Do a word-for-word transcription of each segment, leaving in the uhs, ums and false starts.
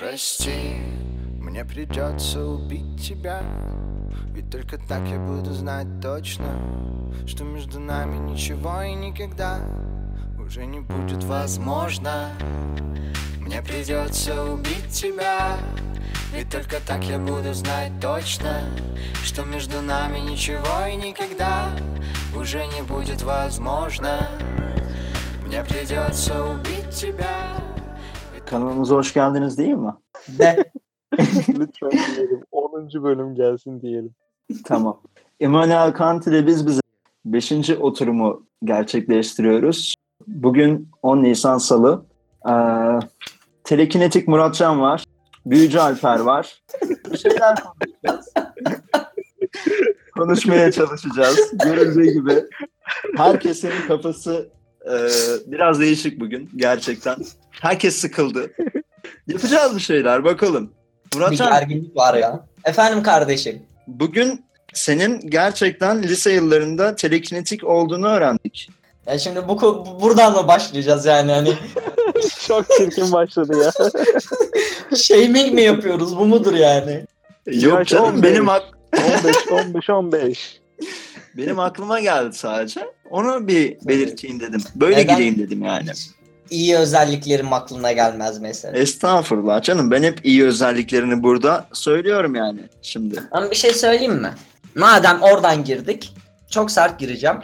Прости, мне придется убить тебя, ведь только так я буду знать точно, что между нами ничего и никогда уже не будет возможно. Мне придется убить тебя, ведь только так я буду знать точно, что между нами ничего и никогда уже не будет возможно. Мне придется убить тебя. Kanalımıza hoş geldiniz değil mi? De. Lütfen diyelim. onuncu bölüm gelsin diyelim. Tamam. Emanuel Kant ile biz bize beşinci oturumu gerçekleştiriyoruz. Bugün on Nisan Salı. Ee, telekinetik Muratcan var. Büyücü Alper var. Bir şeyler konuşacağız. Konuşmaya çalışacağız. Görüldüğü gibi. Herkesin kafası Ee, biraz değişik bugün gerçekten. Herkes sıkıldı. Yapacağız bir şeyler bakalım. Murat, bir gerginlik var ya. Efendim kardeşim. Bugün senin gerçekten lise yıllarında telekinetik olduğunu öğrendik. Ya şimdi bu buradan mı başlayacağız yani hani? Çok çirkin başladı ya. Shaming mi yapıyoruz? Bu mudur yani? Yok canım, benim ak- on beş on beş on beş. Benim aklıma geldi sadece. Onu bir belirteyim dedim. Böyle Neden? Gideyim dedim yani. Hiç iyi özelliklerim aklına gelmez mesela. Estağfurullah canım. Ben hep iyi özelliklerini burada söylüyorum yani şimdi. Ama bir şey söyleyeyim mi? Madem oradan girdik, çok sert gireceğim.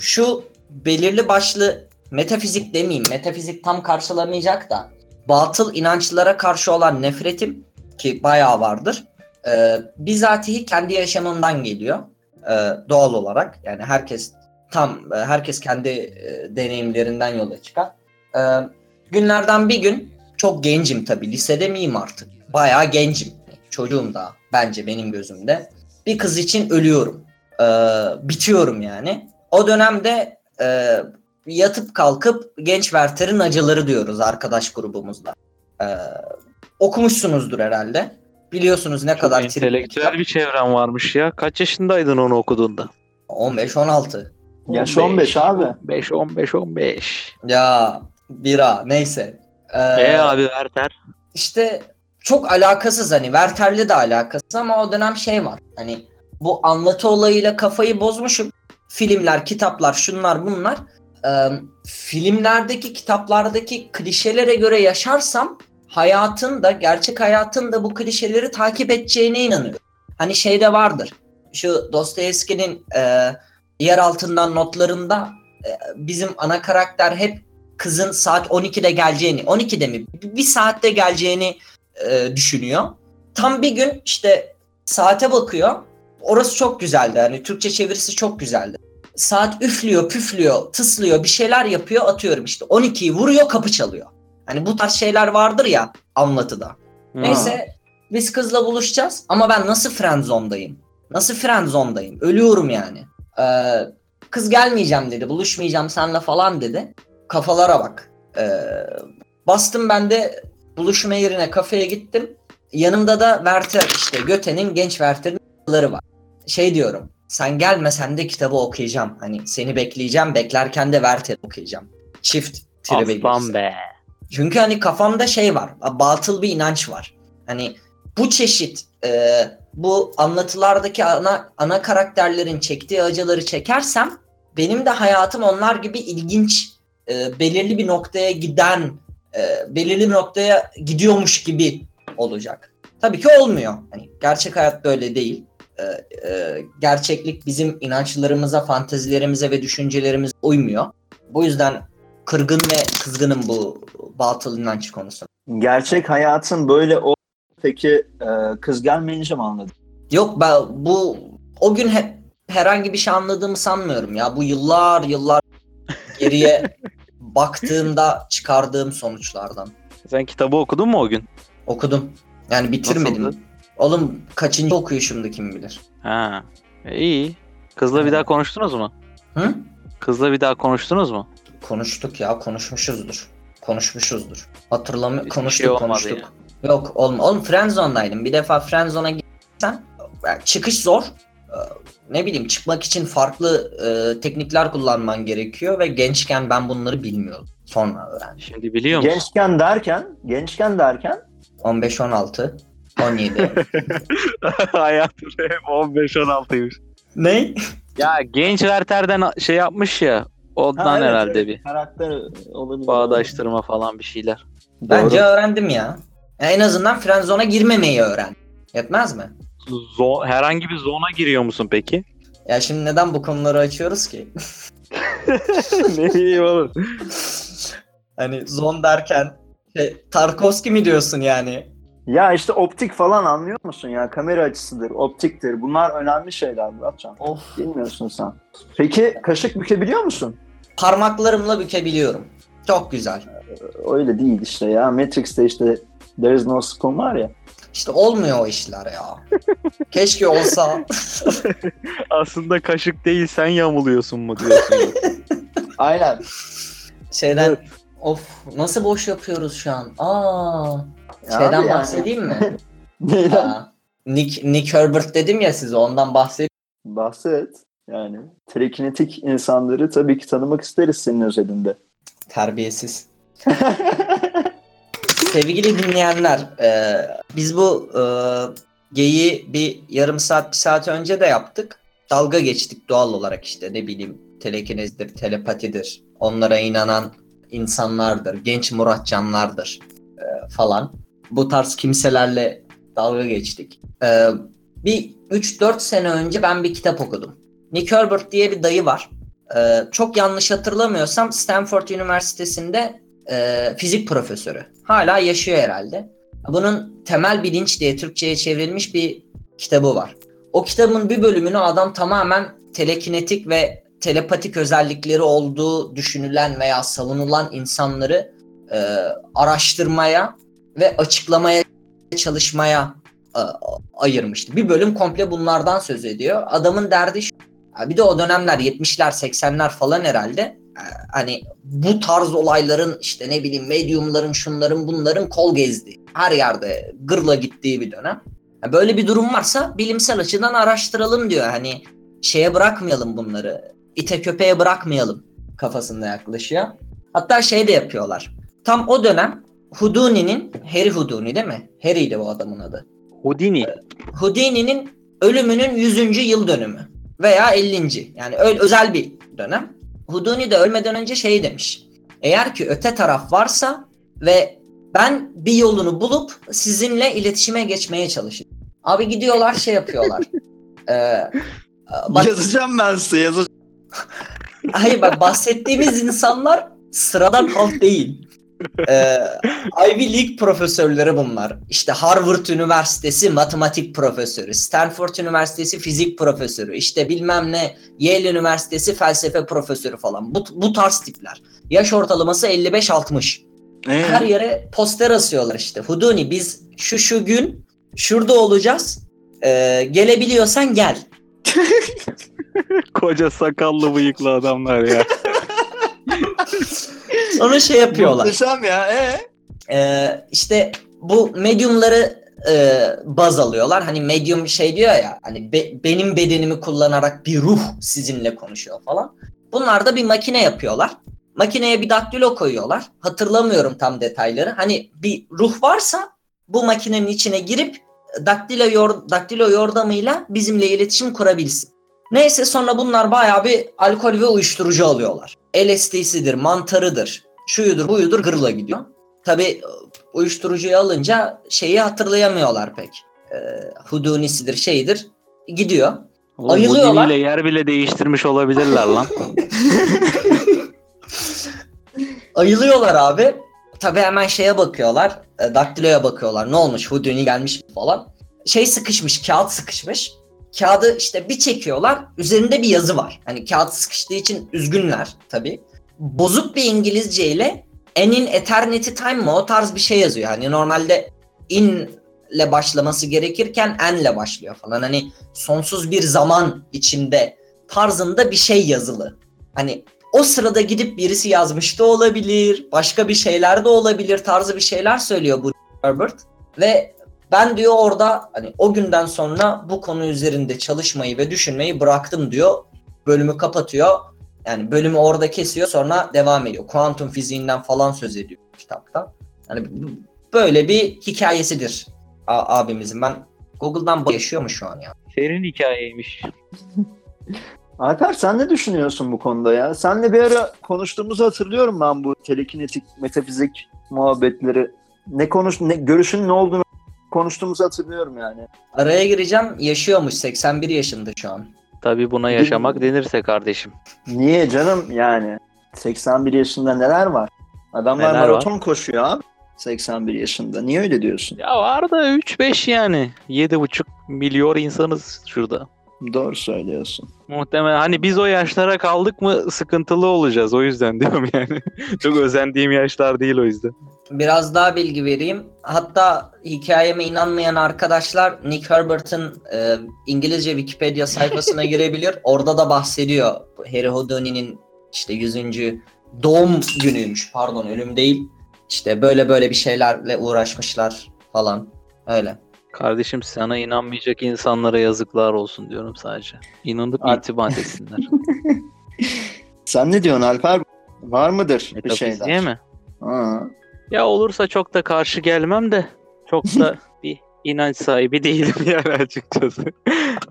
Şu belirli başlı metafizik demeyeyim. Metafizik tam karşılamayacak da. Batıl inançlara karşı olan nefretim ki bayağı vardır. E, bizatihi kendi yaşamından geliyor. Ee, doğal olarak yani herkes tam herkes kendi e, deneyimlerinden yola çıkar. Ee, günlerden bir gün çok gencim tabii, lisede miyim artık? Bayağı gencim. Çocuğum daha bence benim gözümde. Bir kız için ölüyorum. Ee, bitiyorum yani. O dönemde e, yatıp kalkıp genç Werther'in acıları diyoruz arkadaş grubumuzda. Ee, okumuşsunuzdur herhalde. Biliyorsunuz ne çok kadar... entelektüel bir çevren varmış ya. Kaç yaşındaydın onu okuduğunda? on beş on altı. Yaş on beş abi. on beş on beş on beş. Ya bira neyse. Ee, e abi Werther? İşte çok alakasız hani. Werther'le de alakasız ama o dönem şey var. Hani bu anlatı olayıyla kafayı bozmuşum. Filmler, kitaplar, şunlar bunlar. Ee, filmlerdeki, kitaplardaki klişelere göre yaşarsam... hayatın da, gerçek hayatın da bu klişeleri takip edeceğine inanıyorum. Hani şey de vardır. Şu Dostoyevski'nin e, yer altından notlarında e, bizim ana karakter hep kızın saat on ikide geleceğini, on ikide mi? Bir saatte geleceğini e, düşünüyor. Tam bir gün işte saate bakıyor. Orası çok güzeldi. Hani Türkçe çevirisi çok güzeldi. Saat üflüyor, püflüyor, tıslıyor, bir şeyler yapıyor, atıyorum işte. on ikiyi vuruyor, kapı çalıyor. Hani bu tarz şeyler vardır ya anlatıda. Ha. Neyse biz kızla buluşacağız ama ben nasıl friendzonedayım? Nasıl friendzonedayım? Ölüyorum yani. Ee, kız gelmeyeceğim dedi, buluşmayacağım seninle falan dedi. Kafalara bak. Ee, bastım ben de buluşma yerine, kafeye gittim. Yanımda da Werther işte Göte'nin, genç Werther'in yazıları var. Şey diyorum, sen gelmesen de kitabı okuyacağım. Hani seni bekleyeceğim, beklerken de Werther'i okuyacağım. Çift tribe girsin. Aslan be. Çünkü hani kafamda şey var, batıl bir inanç var. Hani bu çeşit, e, bu anlatılardaki ana ana karakterlerin çektiği acıları çekersem, benim de hayatım onlar gibi ilginç, e, belirli bir noktaya giden, e, belirli bir noktaya gidiyormuş gibi olacak. Tabii ki olmuyor. Hani gerçek hayat böyle değil. E, e, gerçeklik bizim inançlarımıza, fantezilerimize ve düşüncelerimize uymuyor. Bu yüzden... kırgın ve kızgınım bu batıl inanç konusu. Gerçek hayatın böyle o... Peki e, kız gelmeyince mi anladın? Yok ben bu... O gün he, herhangi bir şey anladığımı sanmıyorum ya. Bu yıllar yıllar geriye baktığımda çıkardığım sonuçlardan. Sen kitabı okudun mu o gün? Okudum. Yani bitirmedim. Nasıldı? Oğlum kaçıncı okuyuşumdu kim bilir. Ha e, iyi. Kızla bir daha konuştunuz mu? Hı? Kızla bir daha konuştunuz mu? Konuştuk ya, konuşmuşuzdur. Konuşmuşuzdur. Hatırlamıyorum. Konuştuk, şey konuştuk. Yani. Yok oğlum, oğlum friendzone'daydım. Bir defa friendzone'a girsen yani çıkış zor. Ee, ne bileyim, çıkmak için farklı e, teknikler kullanman gerekiyor ve gençken ben bunları bilmiyordum. Sonra öğrendim. Şimdi biliyor musun? Gençken derken, gençken derken on beş on altı on yedi Hayatım hep on beş on altıymış. Ne? Ya genç Werther'den şey yapmış ya. Ondan ha, evet, herhalde evet. Bir karakter olabilir. Bağdaştırma falan bir şeyler. Bence doğru. Öğrendim ya. En azından frenzona girmemeyi öğren. Yetmez mi? Zo- herhangi bir zona giriyor musun peki? Ya şimdi neden bu konuları açıyoruz ki? Ne diyeyim oğlum? Hani zon derken şey, Tarkovski mi diyorsun yani? Ya işte optik falan anlıyor musun ya? Kamera açısıdır, optiktir. Bunlar önemli şeyler Muratcan. Of, bilmiyorsun sen. Peki kaşık bükebiliyor musun? Parmaklarımla bükebiliyorum. Çok güzel. Öyle değil işte ya. Matrix'te işte there is no spoon var ya. İşte olmuyor o işler ya. Keşke olsa. Aslında kaşık değil sen yamuluyorsun mu diyorsun. Aynen. Şeyden evet. Of nasıl boş yapıyoruz şu an. Aa. Şeyden ya bahsedeyim yani. Mi? Neyden? Aa, Nick, Nick Herbert dedim ya size ondan bahsedeyim. Bahset. Yani trikinetik insanları tabii ki tanımak isteriz senin özelinde. Terbiyesiz. Sevgili dinleyenler, e, biz bu e, geyi bir yarım saat, bir saat önce de yaptık. Dalga geçtik doğal olarak işte ne bileyim telekinezdir, telepatidir, onlara inanan insanlardır, genç Muratcanlardır e, falan. Bu tarz kimselerle dalga geçtik. E, bir üç dört sene önce ben bir kitap okudum. Nick Herbert diye bir dayı var. E, çok yanlış hatırlamıyorsam Stanford Üniversitesi'nde E, fizik profesörü. Hala yaşıyor herhalde. Bunun Temel Bilinç diye Türkçe'ye çevrilmiş bir kitabı var. O kitabın bir bölümünü adam tamamen telekinetik ve telepatik özellikleri olduğu düşünülen veya savunulan insanları e, araştırmaya ve açıklamaya çalışmaya e, ayırmıştı. Bir bölüm komple bunlardan söz ediyor. Adamın derdi şu. Bir de o dönemler yetmişler seksenler falan herhalde. Hani bu tarz olayların işte ne bileyim medyumların şunların bunların kol gezdiği, her yerde gırla gittiği bir dönem. Yani böyle bir durum varsa bilimsel açıdan araştıralım diyor. Hani şeye bırakmayalım bunları, ite köpeğe bırakmayalım kafasında yaklaşıyor. Hatta şey de yapıyorlar. Tam o dönem Houdini'nin, Harry Houdini değil mi? Harry'di bu adamın adı. Houdini. Houdini'nin ölümünün yüzüncü yıl dönümü veya ellinci Yani öyle özel bir dönem. Houdini de ölmeden önce şey demiş. Eğer ki öte taraf varsa ve ben bir yolunu bulup sizinle iletişime geçmeye çalışayım. Abi gidiyorlar şey yapıyorlar. ee, bak... Yazacağım ben size yazacağım. Hayır bak bahsettiğimiz insanlar sıradan halk değil. Ee, Ivy League profesörleri bunlar. İşte Harvard Üniversitesi matematik profesörü, Stanford Üniversitesi fizik profesörü, işte bilmem ne Yale Üniversitesi felsefe profesörü falan. Bu, bu tarz tipler. Yaş ortalaması elli beş altmış Ee? Her yere poster asıyorlar işte. Houdini biz şu şu gün şurada olacağız. Ee, gelebiliyorsan gel. Koca sakallı bıyıklı adamlar ya. Sonra şey yapıyorlar. Muhteşem ya. Ee? Ee, işte bu medyumları e, baz alıyorlar. Hani medyum şey diyor ya hani be, benim bedenimi kullanarak bir ruh sizinle konuşuyor falan. Bunlar da bir makine yapıyorlar. Makineye bir daktilo koyuyorlar. Hatırlamıyorum tam detayları. Hani bir ruh varsa bu makinenin içine girip daktilo, yor, daktilo yordamıyla bizimle iletişim kurabilsin. Neyse sonra bunlar bayağı bir alkol ve uyuşturucu alıyorlar. L S D'sidir, mantarıdır, şuyudur, buyudur, gırla gidiyor. Tabii uyuşturucuyu alınca şeyi hatırlayamıyorlar pek. E, Houdinisidir, şeydir, gidiyor. Oğlum, ayılıyorlar. Houdini'yle yer bile değiştirmiş olabilirler lan. Ayılıyorlar abi. Tabii hemen şeye bakıyorlar, e, daktiloya bakıyorlar. Ne olmuş, Houdini gelmiş falan. Şey sıkışmış, kağıt sıkışmış. Kağıdı işte bir çekiyorlar, üzerinde bir yazı var. Hani kağıt sıkıştığı için üzgünler tabii. Bozuk bir İngilizce ile "an eternity time" mı o tarz bir şey yazıyor. Hani normalde "in" ile başlaması gerekirken "an" ile başlıyor falan. Hani sonsuz bir zaman içinde tarzında bir şey yazılı. Hani o sırada gidip birisi yazmış da olabilir, başka bir şeyler de olabilir tarzı bir şeyler söylüyor bu Herbert ve ben diyor orada hani o günden sonra bu konu üzerinde çalışmayı ve düşünmeyi bıraktım diyor. Bölümü kapatıyor. Yani bölümü orada kesiyor sonra devam ediyor. Kuantum fiziğinden falan söz ediyor kitapta. Hani Böyle bir hikayesidir A- abimizin. Ben Google'dan yaşıyor mu şu an ya? Senin hikayeymiş. Alper, sen ne düşünüyorsun bu konuda ya? Seninle bir ara konuştuğumuzu hatırlıyorum ben, bu telekinetik, metafizik muhabbetleri. Ne konuş, ne, görüşün ne olduğunu konuştuğumuzu hatırlıyorum yani. Araya gireceğim, yaşıyormuş, seksen bir yaşında şu an. Tabii buna yaşamak denirse kardeşim. Niye canım yani? seksen bir yaşında neler var? Adamlar neler maraton var? Koşuyor abi. seksen bir yaşında. Niye öyle diyorsun? Ya var da üç beş yani. yedi buçuk milyon insanız şurada. Doğru söylüyorsun. Muhtemelen hani biz o yaşlara kaldık mı sıkıntılı olacağız. O yüzden diyorum yani. Çok özendiğim yaşlar değil o yüzden. Biraz daha bilgi vereyim. Hatta hikayeme inanmayan arkadaşlar Nick Herbert'ın e, İngilizce Wikipedia sayfasına girebilir. Orada da bahsediyor. Harry Houdini'nin işte yüzüncü doğum günüymüş. Pardon, ölüm değil. İşte böyle böyle bir şeylerle uğraşmışlar falan. Öyle. Kardeşim, sana inanmayacak insanlara yazıklar olsun diyorum sadece. İnanıp Al- itibat etsinler. Sen ne diyorsun Alper? Var mıdır bir şeyler? Değil mi? Aa. Ya olursa çok da karşı gelmem de çok da bir inanç sahibi değilim yani açıkçası.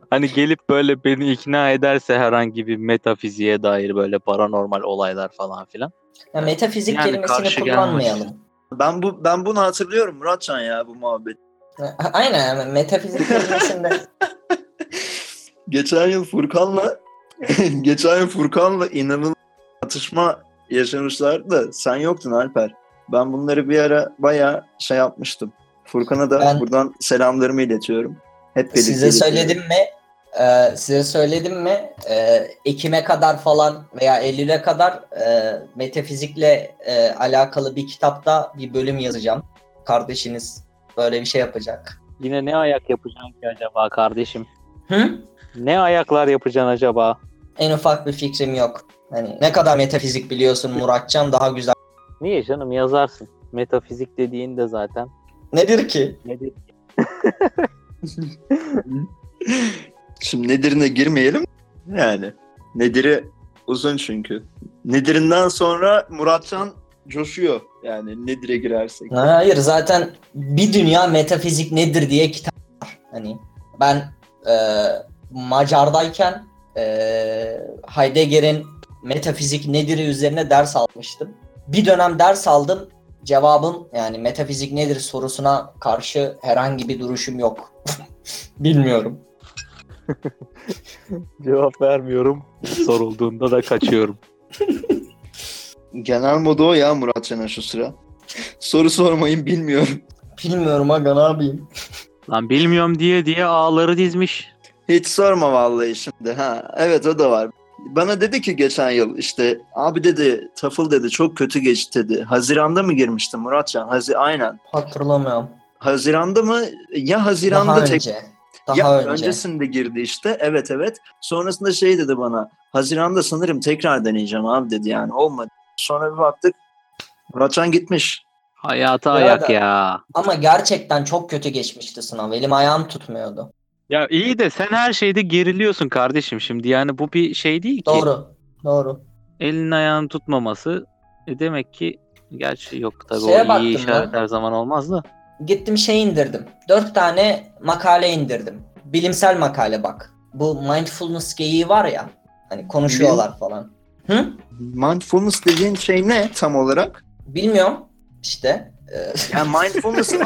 Hani gelip böyle beni ikna ederse herhangi bir metafiziğe dair böyle paranormal olaylar falan filan. Ya metafizik yani kelimesini kullanmayalım. Gelmiş. Ben bu ben bunu hatırlıyorum Muratcan ya, bu muhabbet. Aynen, metafizik kelimesinde. Geçen yıl Furkan'la geçen yıl Furkan'la inanılmaz atışma yaşamışlardı. Sen yoktun Alper. Ben bunları bir ara bayağı şey yapmıştım. Furkan'a da ben buradan selamlarımı iletiyorum. Hep birlikte. Size söyledim mi? Ee, size söyledim mi? Ee, Ekim'e kadar falan veya Eylül'e kadar e, metafizikle e, alakalı bir kitapta bir bölüm yazacağım. Kardeşiniz böyle bir şey yapacak. Yine ne ayak yapacaksın ki acaba kardeşim? Hı? Ne ayaklar yapacaksın acaba? En ufak bir fikrim yok. Hani ne kadar metafizik biliyorsun Muratcan, daha güzel. Niye canım, yazarsın. Metafizik dediğin de zaten. Nedir ki? Nedir ki? Şimdi nedirine girmeyelim. Yani nediri uzun çünkü. Nedirinden sonra Muratcan coşuyor. Yani nedire girersek. Hayır, zaten bir dünya metafizik nedir diye kitap var. Hani ben e, Macar'dayken e, Heidegger'in metafizik nedir üzerine ders almıştım. Bir dönem ders aldım. Cevabım yani metafizik nedir sorusuna karşı herhangi bir duruşum yok. Bilmiyorum. Cevap vermiyorum. Sorulduğunda da kaçıyorum. Genel moda o ya Murat Şener şu sıra. Soru sormayın, bilmiyorum. Bilmiyorum aga, ne yapayım? Lan bilmiyorum diye diye ağları dizmiş. Hiç sorma vallahi şimdi. Ha, evet, o da var. Bana dedi ki geçen yıl işte abi dedi, Tafil dedi çok kötü geçti dedi. Haziran'da mı girmiştin Muratcan? Hazi aynen. Hatırlamıyorum. Haziran'da mı? Ya Haziran'da daha tek önce. Daha ya önce. Öncesinde girdi işte. Evet evet. Sonrasında şey dedi bana. Haziran'da sanırım tekrar deneyeceğim abi dedi yani. Olmadı. Sonra bir baktık Muratcan gitmiş. Hayata ya ayak da, ya. Ama gerçekten çok kötü geçmişti sınav. Elim ayağım tutmuyordu. Ya iyi de sen her şeyde geriliyorsun kardeşim şimdi. Yani bu bir şey değil ki. Doğru. Doğru. Elin ayağını tutmaması e demek ki, gerçi yok tabii şeye o iyi işaret ben. Her zaman olmaz da. Gittim şey indirdim. Dört tane makale indirdim. Bilimsel makale bak. Bu mindfulness geyiği var ya. Hani konuşuyorlar Bil- falan. Hı? Mindfulness dediğin şey ne tam olarak? Bilmiyorum işte. Yani mindfulness'ı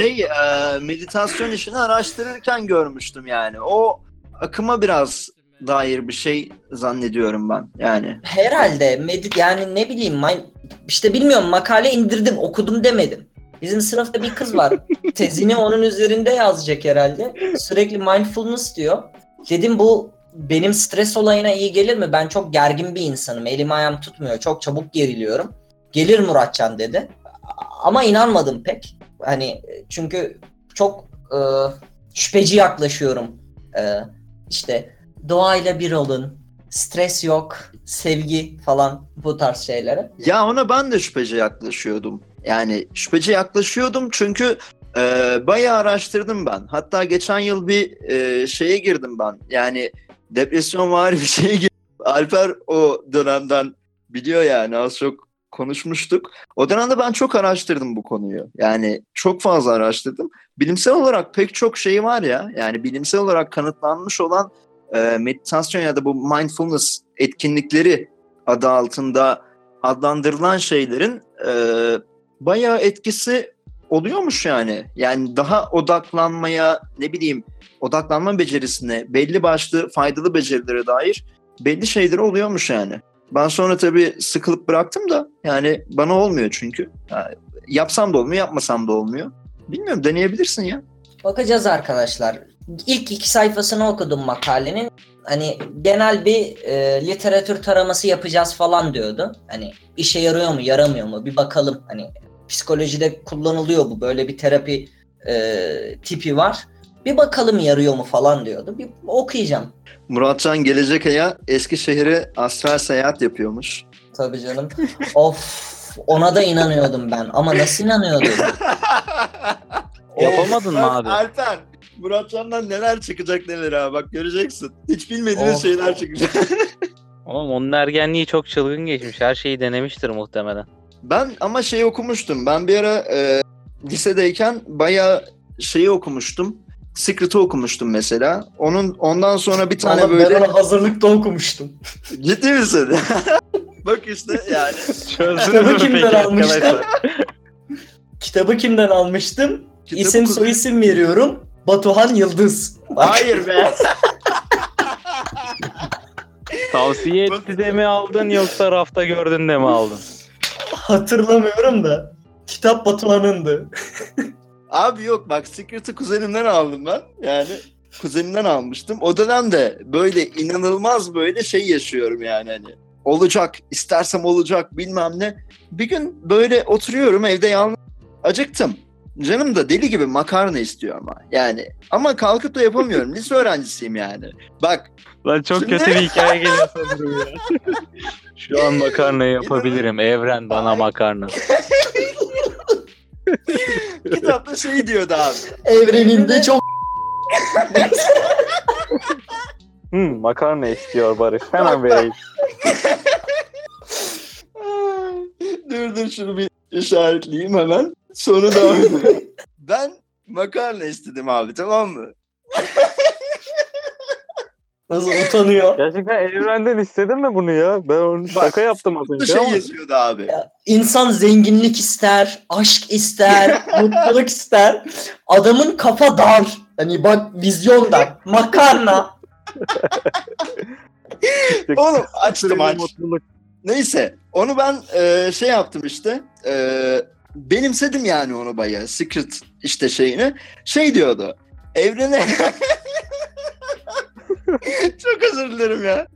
şey, meditasyon işini araştırırken görmüştüm yani. O akıma biraz dair bir şey zannediyorum ben yani. Herhalde medit yani ne bileyim mind- işte bilmiyorum, makale indirdim okudum demedim. Bizim sınıfta bir kız var. Tezini onun üzerinde yazacak herhalde. Sürekli mindfulness diyor. Dedim bu benim stres olayına iyi gelir mi? Ben çok gergin bir insanım. Elim ayağım tutmuyor. Çok çabuk geriliyorum. Gelir Muratcan dedi. Ama inanmadım pek. Hani çünkü çok e, şüpheci yaklaşıyorum. E, işte doğayla bir olun, stres yok, sevgi falan bu tarz şeylere. Ya ona ben de şüpheci yaklaşıyordum. Yani şüpheci yaklaşıyordum çünkü e, bayağı araştırdım ben. Hatta geçen yıl bir e, şeye girdim ben. Yani depresyon var bir şeye girdim. Alper o dönemden biliyor yani az çok. konuşmuştuk. O dönemde ben çok araştırdım bu konuyu. Yani çok fazla araştırdım. Bilimsel olarak pek çok şey var ya. Yani bilimsel olarak kanıtlanmış olan e, meditasyon ya da bu mindfulness etkinlikleri adı altında adlandırılan şeylerin e, bayağı etkisi oluyormuş yani. Yani daha odaklanmaya, ne bileyim, odaklanma becerisine, belli başlı faydalı becerilere dair belli şeyler oluyormuş yani. Ben sonra tabii sıkılıp bıraktım da yani bana olmuyor çünkü. Yani yapsam da olmuyor, yapmasam da olmuyor. Bilmiyorum, deneyebilirsin ya. Bakacağız arkadaşlar. İlk iki sayfasını okudum makalenin. Hani genel bir e, literatür taraması yapacağız falan diyordu. Hani işe yarıyor mu, yaramıyor mu bir bakalım. Hani psikolojide kullanılıyor bu. Böyle bir terapi e, tipi var. Bir bakalım yarıyor mu falan diyordu. Bir okuyacağım. Muratcan gelecek aya Eskişehir'e astral seyahat yapıyormuş. Tabii canım. Of, ona da inanıyordum ben. Ama nasıl inanıyordum? Yapamadın mı abi? Alper, Muratcan'dan neler çıkacak neler abi. Bak göreceksin. Hiç bilmediğin of. şeyler çıkacak. Oğlum onun ergenliği çok çılgın geçmiş. Her şeyi denemiştir muhtemelen. Ben ama şey okumuştum. Ben bir ara e, lisedeyken bayağı şeyi okumuştum. Secret'i okumuştum mesela. Onun ondan sonra bir tane Ama böyle... Ben ona hazırlıkta okumuştum. Ciddi misin? Bak işte yani. Kitabı kimden almıştım? Kitabı kimden almıştım? Kitabı İsim kuzum. soy isim veriyorum. Batuhan Yıldız. Bak. Hayır be. Tavsiye etti de mi aldın yoksa rafta gördün de mi aldın? Hatırlamıyorum da. Kitap Batuhan'ındı. Abi yok bak, Secret'i kuzenimden aldım ben. Yani kuzenimden almıştım. O dönemde böyle inanılmaz böyle şey yaşıyorum yani hani. Olacak, istersem olacak bilmem ne. Bir gün böyle oturuyorum evde yalnız. Acıktım. Canım da deli gibi makarna istiyor ama. Yani ama kalkıp da yapamıyorum. Lise öğrencisiyim yani. Bak. Lan çok şimdi... kötü bir hikaye geliyor sanırım ya. Şu an makarna yapabilirim. Evren bana makarna. Kitapta şey diyordu abi. Evreninde çok hmm, makarna istiyor Barış. Hemen vereyim. Dur dur şunu bir işaretleyeyim hemen. Sonra da ben makarna istedim abi, tamam mı? Nasıl utanıyor? Gerçekten evrenden istedin mi bunu ya? Ben onu şaka yaptım az önce. Şey yazıyordu abi. Ya, insan zenginlik ister, aşk ister, mutluluk ister. Adamın kafa dar. Hani bak vizyonda. Makarna. Oğlum açtım aç. Neyse onu ben e, şey yaptım işte. E, benimsedim yani onu bayağı. Secret işte şeyini. Şey diyordu. Evrene... Çok özür dilerim ya.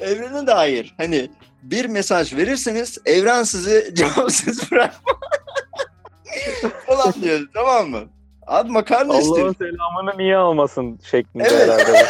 Evrene dair hani bir mesaj verirseniz evren sizi cevapsız bırakma. Falan diyordu, tamam mı? Abi makarna istiyor. Allah'ın selamını niye almasın şeklinde evet. herhalde.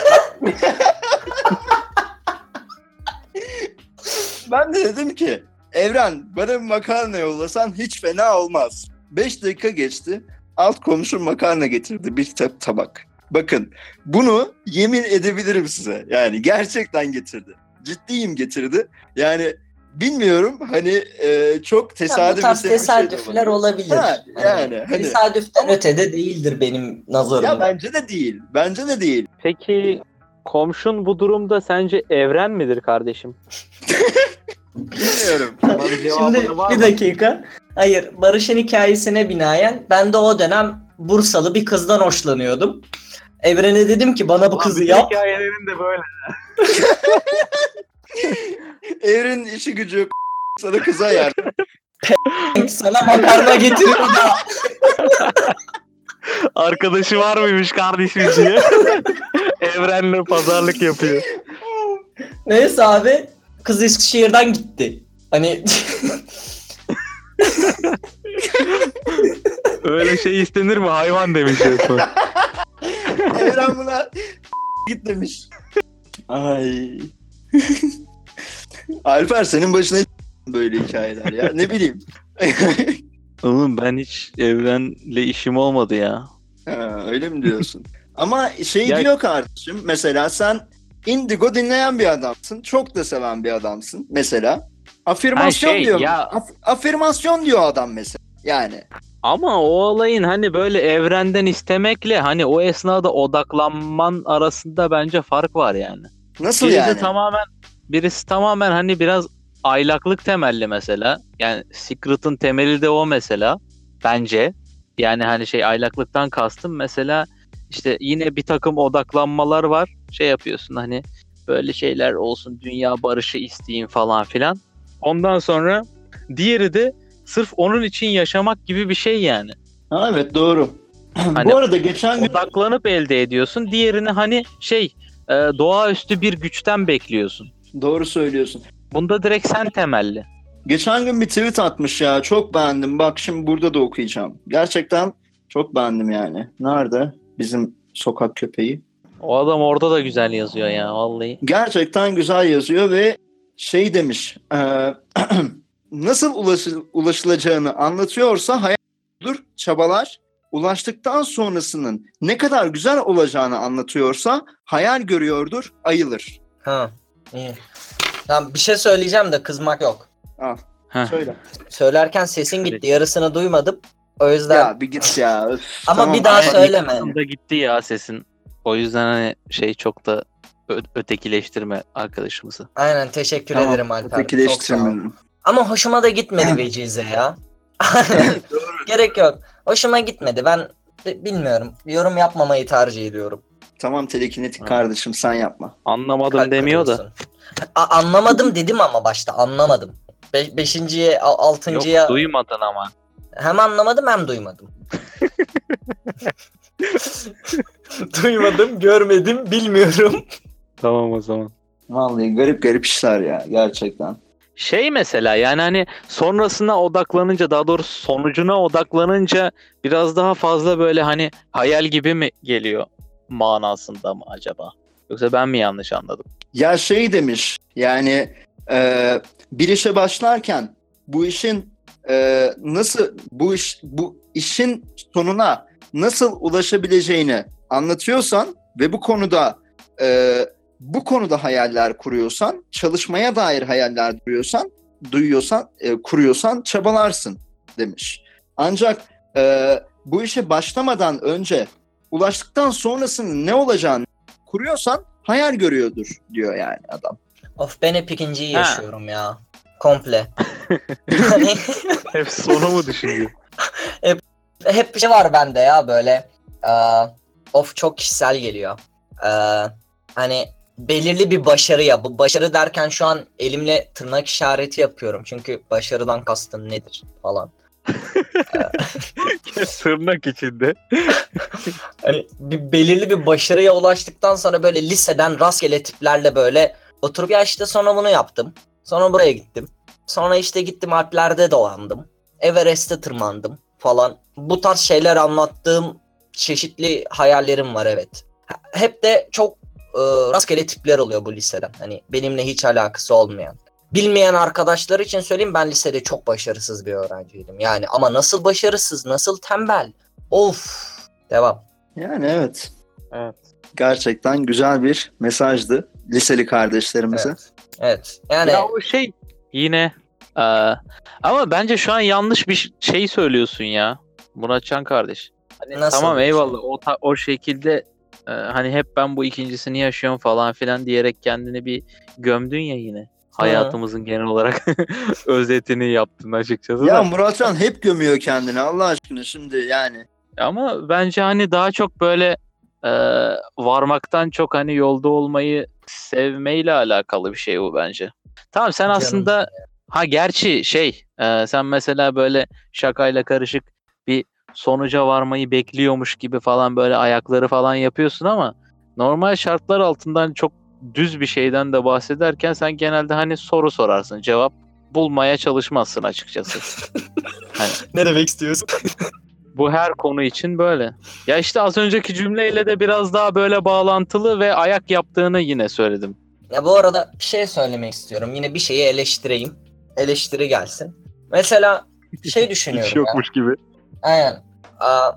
Ben de dedim ki evren bana bir makarna yollasan hiç fena olmaz. Beş dakika geçti. Alt komşum makarna getirdi, bir tabak. Bakın bunu yemin edebilirim size. Yani gerçekten getirdi. Ciddiyim getirdi. Yani bilmiyorum hani e, çok tesadüf. Yani bu tarz tesadüfler olabilir. Ha, yani, yani, hani. Tesadüften ötede değildir benim nazarımda. Ya bence de değil. Bence de değil. Peki komşun bu durumda sence evren midir kardeşim? Bilmiyorum. Şimdi bir dakika. Hayır, Barış'ın hikayesine binaen ben de o dönem Bursalı bir kızdan hoşlanıyordum. Evren'e dedim ki bana bu Ulan kızı yap. Hikayelerin de böyle. Evren'in işi gücü sana kıza yer. Sana makarna getirir da. Arkadaşı var mıymış kardeşim diye. Evren'le pazarlık yapıyor. Neyse abi. Kız Eskişehir'den gitti. Hani... Öyle şey istenir mi? Hayvan demiş. Evren buna git demiş. Ay. Alper senin başına böyle hikayeler ya. Ne bileyim. Oğlum ben hiç evrenle işim olmadı ya. Ha, öyle mi diyorsun? Ama şey ya... diyor kardeşim. Mesela sen Indigo dinleyen bir adamsın. Çok da seven bir adamsın. Mesela. Afirmasyon şey, diyor. Ya... Af- afirmasyon diyor adam mesela. Yani. Ama o olayın hani böyle evrenden istemekle hani o esnada odaklanman arasında bence fark var yani. Nasıl birisi yani? Tamamen, birisi tamamen hani biraz aylaklık temelli mesela. Yani Secret'ın temeli de o mesela. Bence. Yani hani şey aylaklıktan kastım mesela işte yine bir takım odaklanmalar var. Şey yapıyorsun hani böyle şeyler olsun, dünya barışı isteyin falan filan. Ondan sonra diğeri de sırf onun için yaşamak gibi bir şey yani. Ha, evet doğru. Hani bu arada geçen gün... Odaklanıp elde ediyorsun. Diğerini hani şey doğaüstü bir güçten bekliyorsun. Doğru söylüyorsun. Bunda direkt sen temelli. Geçen gün bir tweet atmış ya. Çok beğendim. Bak şimdi burada da okuyacağım. Gerçekten çok beğendim yani. Nerede bizim sokak köpeği? O adam orada da güzel yazıyor ya vallahi. Gerçekten güzel yazıyor ve şey demiş. E- nasıl ulaşıl- ulaşılacağını anlatıyorsa hayal dur çabalar. Ulaştıktan sonrasının ne kadar güzel olacağını anlatıyorsa hayal görüyordur, ayılır. Ha, iyi. Tamam, bir şey söyleyeceğim de kızmak yok. Al. Heh. Söyle. Söylerken sesin gitti. Yarısını duymadım. O yüzden. Ya bir git ya. Öf, ama tamam, bir daha söyleme. Da gitti ya sesin. O yüzden hani şey çok da ö- ötekileştirme arkadaşımızı. Aynen, teşekkür tamam, ederim Alper. Ötekileştirme. Ama hoşuma da gitmedi vecize ya. Gerek yok. Hoşuma gitmedi. Ben bilmiyorum. Yorum yapmamayı tercih ediyorum. Tamam telekinetik kardeşim sen yapma. Anlamadım Kalk demiyor da. A- anlamadım dedim ama başta anlamadım. Be- beşinciye, altıncıya... Yok duymadın ama. Hem anlamadım hem duymadım. Duymadım, görmedim, bilmiyorum. Tamam o zaman. Vallahi garip garip işler ya gerçekten. Şey mesela yani hani sonrasına odaklanınca, daha doğrusu sonucuna odaklanınca biraz daha fazla böyle hani hayal gibi mi geliyor manasında mı acaba? Yoksa ben mi yanlış anladım? Ya şey demiş yani e, bir işe başlarken bu işin e, nasıl bu iş bu işin sonuna nasıl ulaşabileceğini anlatıyorsan ve bu konuda e, bu konuda hayaller kuruyorsan, çalışmaya dair hayaller duyuyorsan, duyuyorsan, e, kuruyorsan çabalarsın demiş. Ancak e, bu işe başlamadan önce ulaştıktan sonrasının ne olacağını kuruyorsan hayal görüyordur diyor yani adam. Of ben hep ikinciyi ha. yaşıyorum ya. Komple. Yani... Hep sonu mu düşünüyor? Hep, hep bir şey var bende ya böyle. Uh, of çok kişisel geliyor. Uh, hani belirli bir başarıya, bu başarı derken şu an elimle tırnak işareti yapıyorum. Çünkü başarıdan kastın nedir falan. Tırnak içinde. Hani bir, belirli bir başarıya ulaştıktan sonra böyle liseden rastgele tiplerle böyle oturup ya işte sonra bunu yaptım. Sonra buraya gittim. Sonra işte gittim Alplerde dolandım. Everest'e tırmandım falan. Bu tarz şeyler anlattığım çeşitli hayallerim var evet. Hep de çok e, rastgele tipler oluyor bu liseden. Hani benimle hiç alakası olmayan. Bilmeyen arkadaşlar için söyleyeyim ben lisede çok başarısız bir öğrenciydim. Yani ama nasıl başarısız, nasıl tembel. Of. Devam. Yani evet. Evet. Gerçekten güzel bir mesajdı liseli kardeşlerimize. Evet. Evet. Yani ya o şey yine e, ama bence şu an yanlış bir şey söylüyorsun ya. Muratcan kardeş. Hani nasıl tamam eyvallah şey? o ta, o şekilde e, hani hep ben bu ikincisini yaşıyorum falan filan diyerek kendini bir gömdün ya yine. Hayatımızın ha. genel olarak özetini yaptın açıkçası. Ya Muratcan hep gömüyor kendini Allah aşkına şimdi yani. Ama bence hani daha çok böyle e, varmaktan çok hani yolda olmayı sevmeyle alakalı bir şey bu bence. Tamam sen aslında canım. Ha gerçi şey e, sen mesela böyle şakayla karışık bir sonuca varmayı bekliyormuş gibi falan böyle ayakları falan yapıyorsun ama normal şartlar altından çok düz bir şeyden de bahsederken sen genelde hani soru sorarsın. Cevap bulmaya çalışmazsın açıkçası. Hani, ne demek istiyorsun? Bu her konu için böyle. Ya işte az önceki cümleyle de biraz daha böyle bağlantılı ve ayak yaptığını yine söyledim. Ya bu arada bir şey söylemek istiyorum. Yine bir şeyi eleştireyim. Eleştiri gelsin. Mesela şey düşünüyorum. Hiç yokmuş ya. Gibi. Aynen. Aa,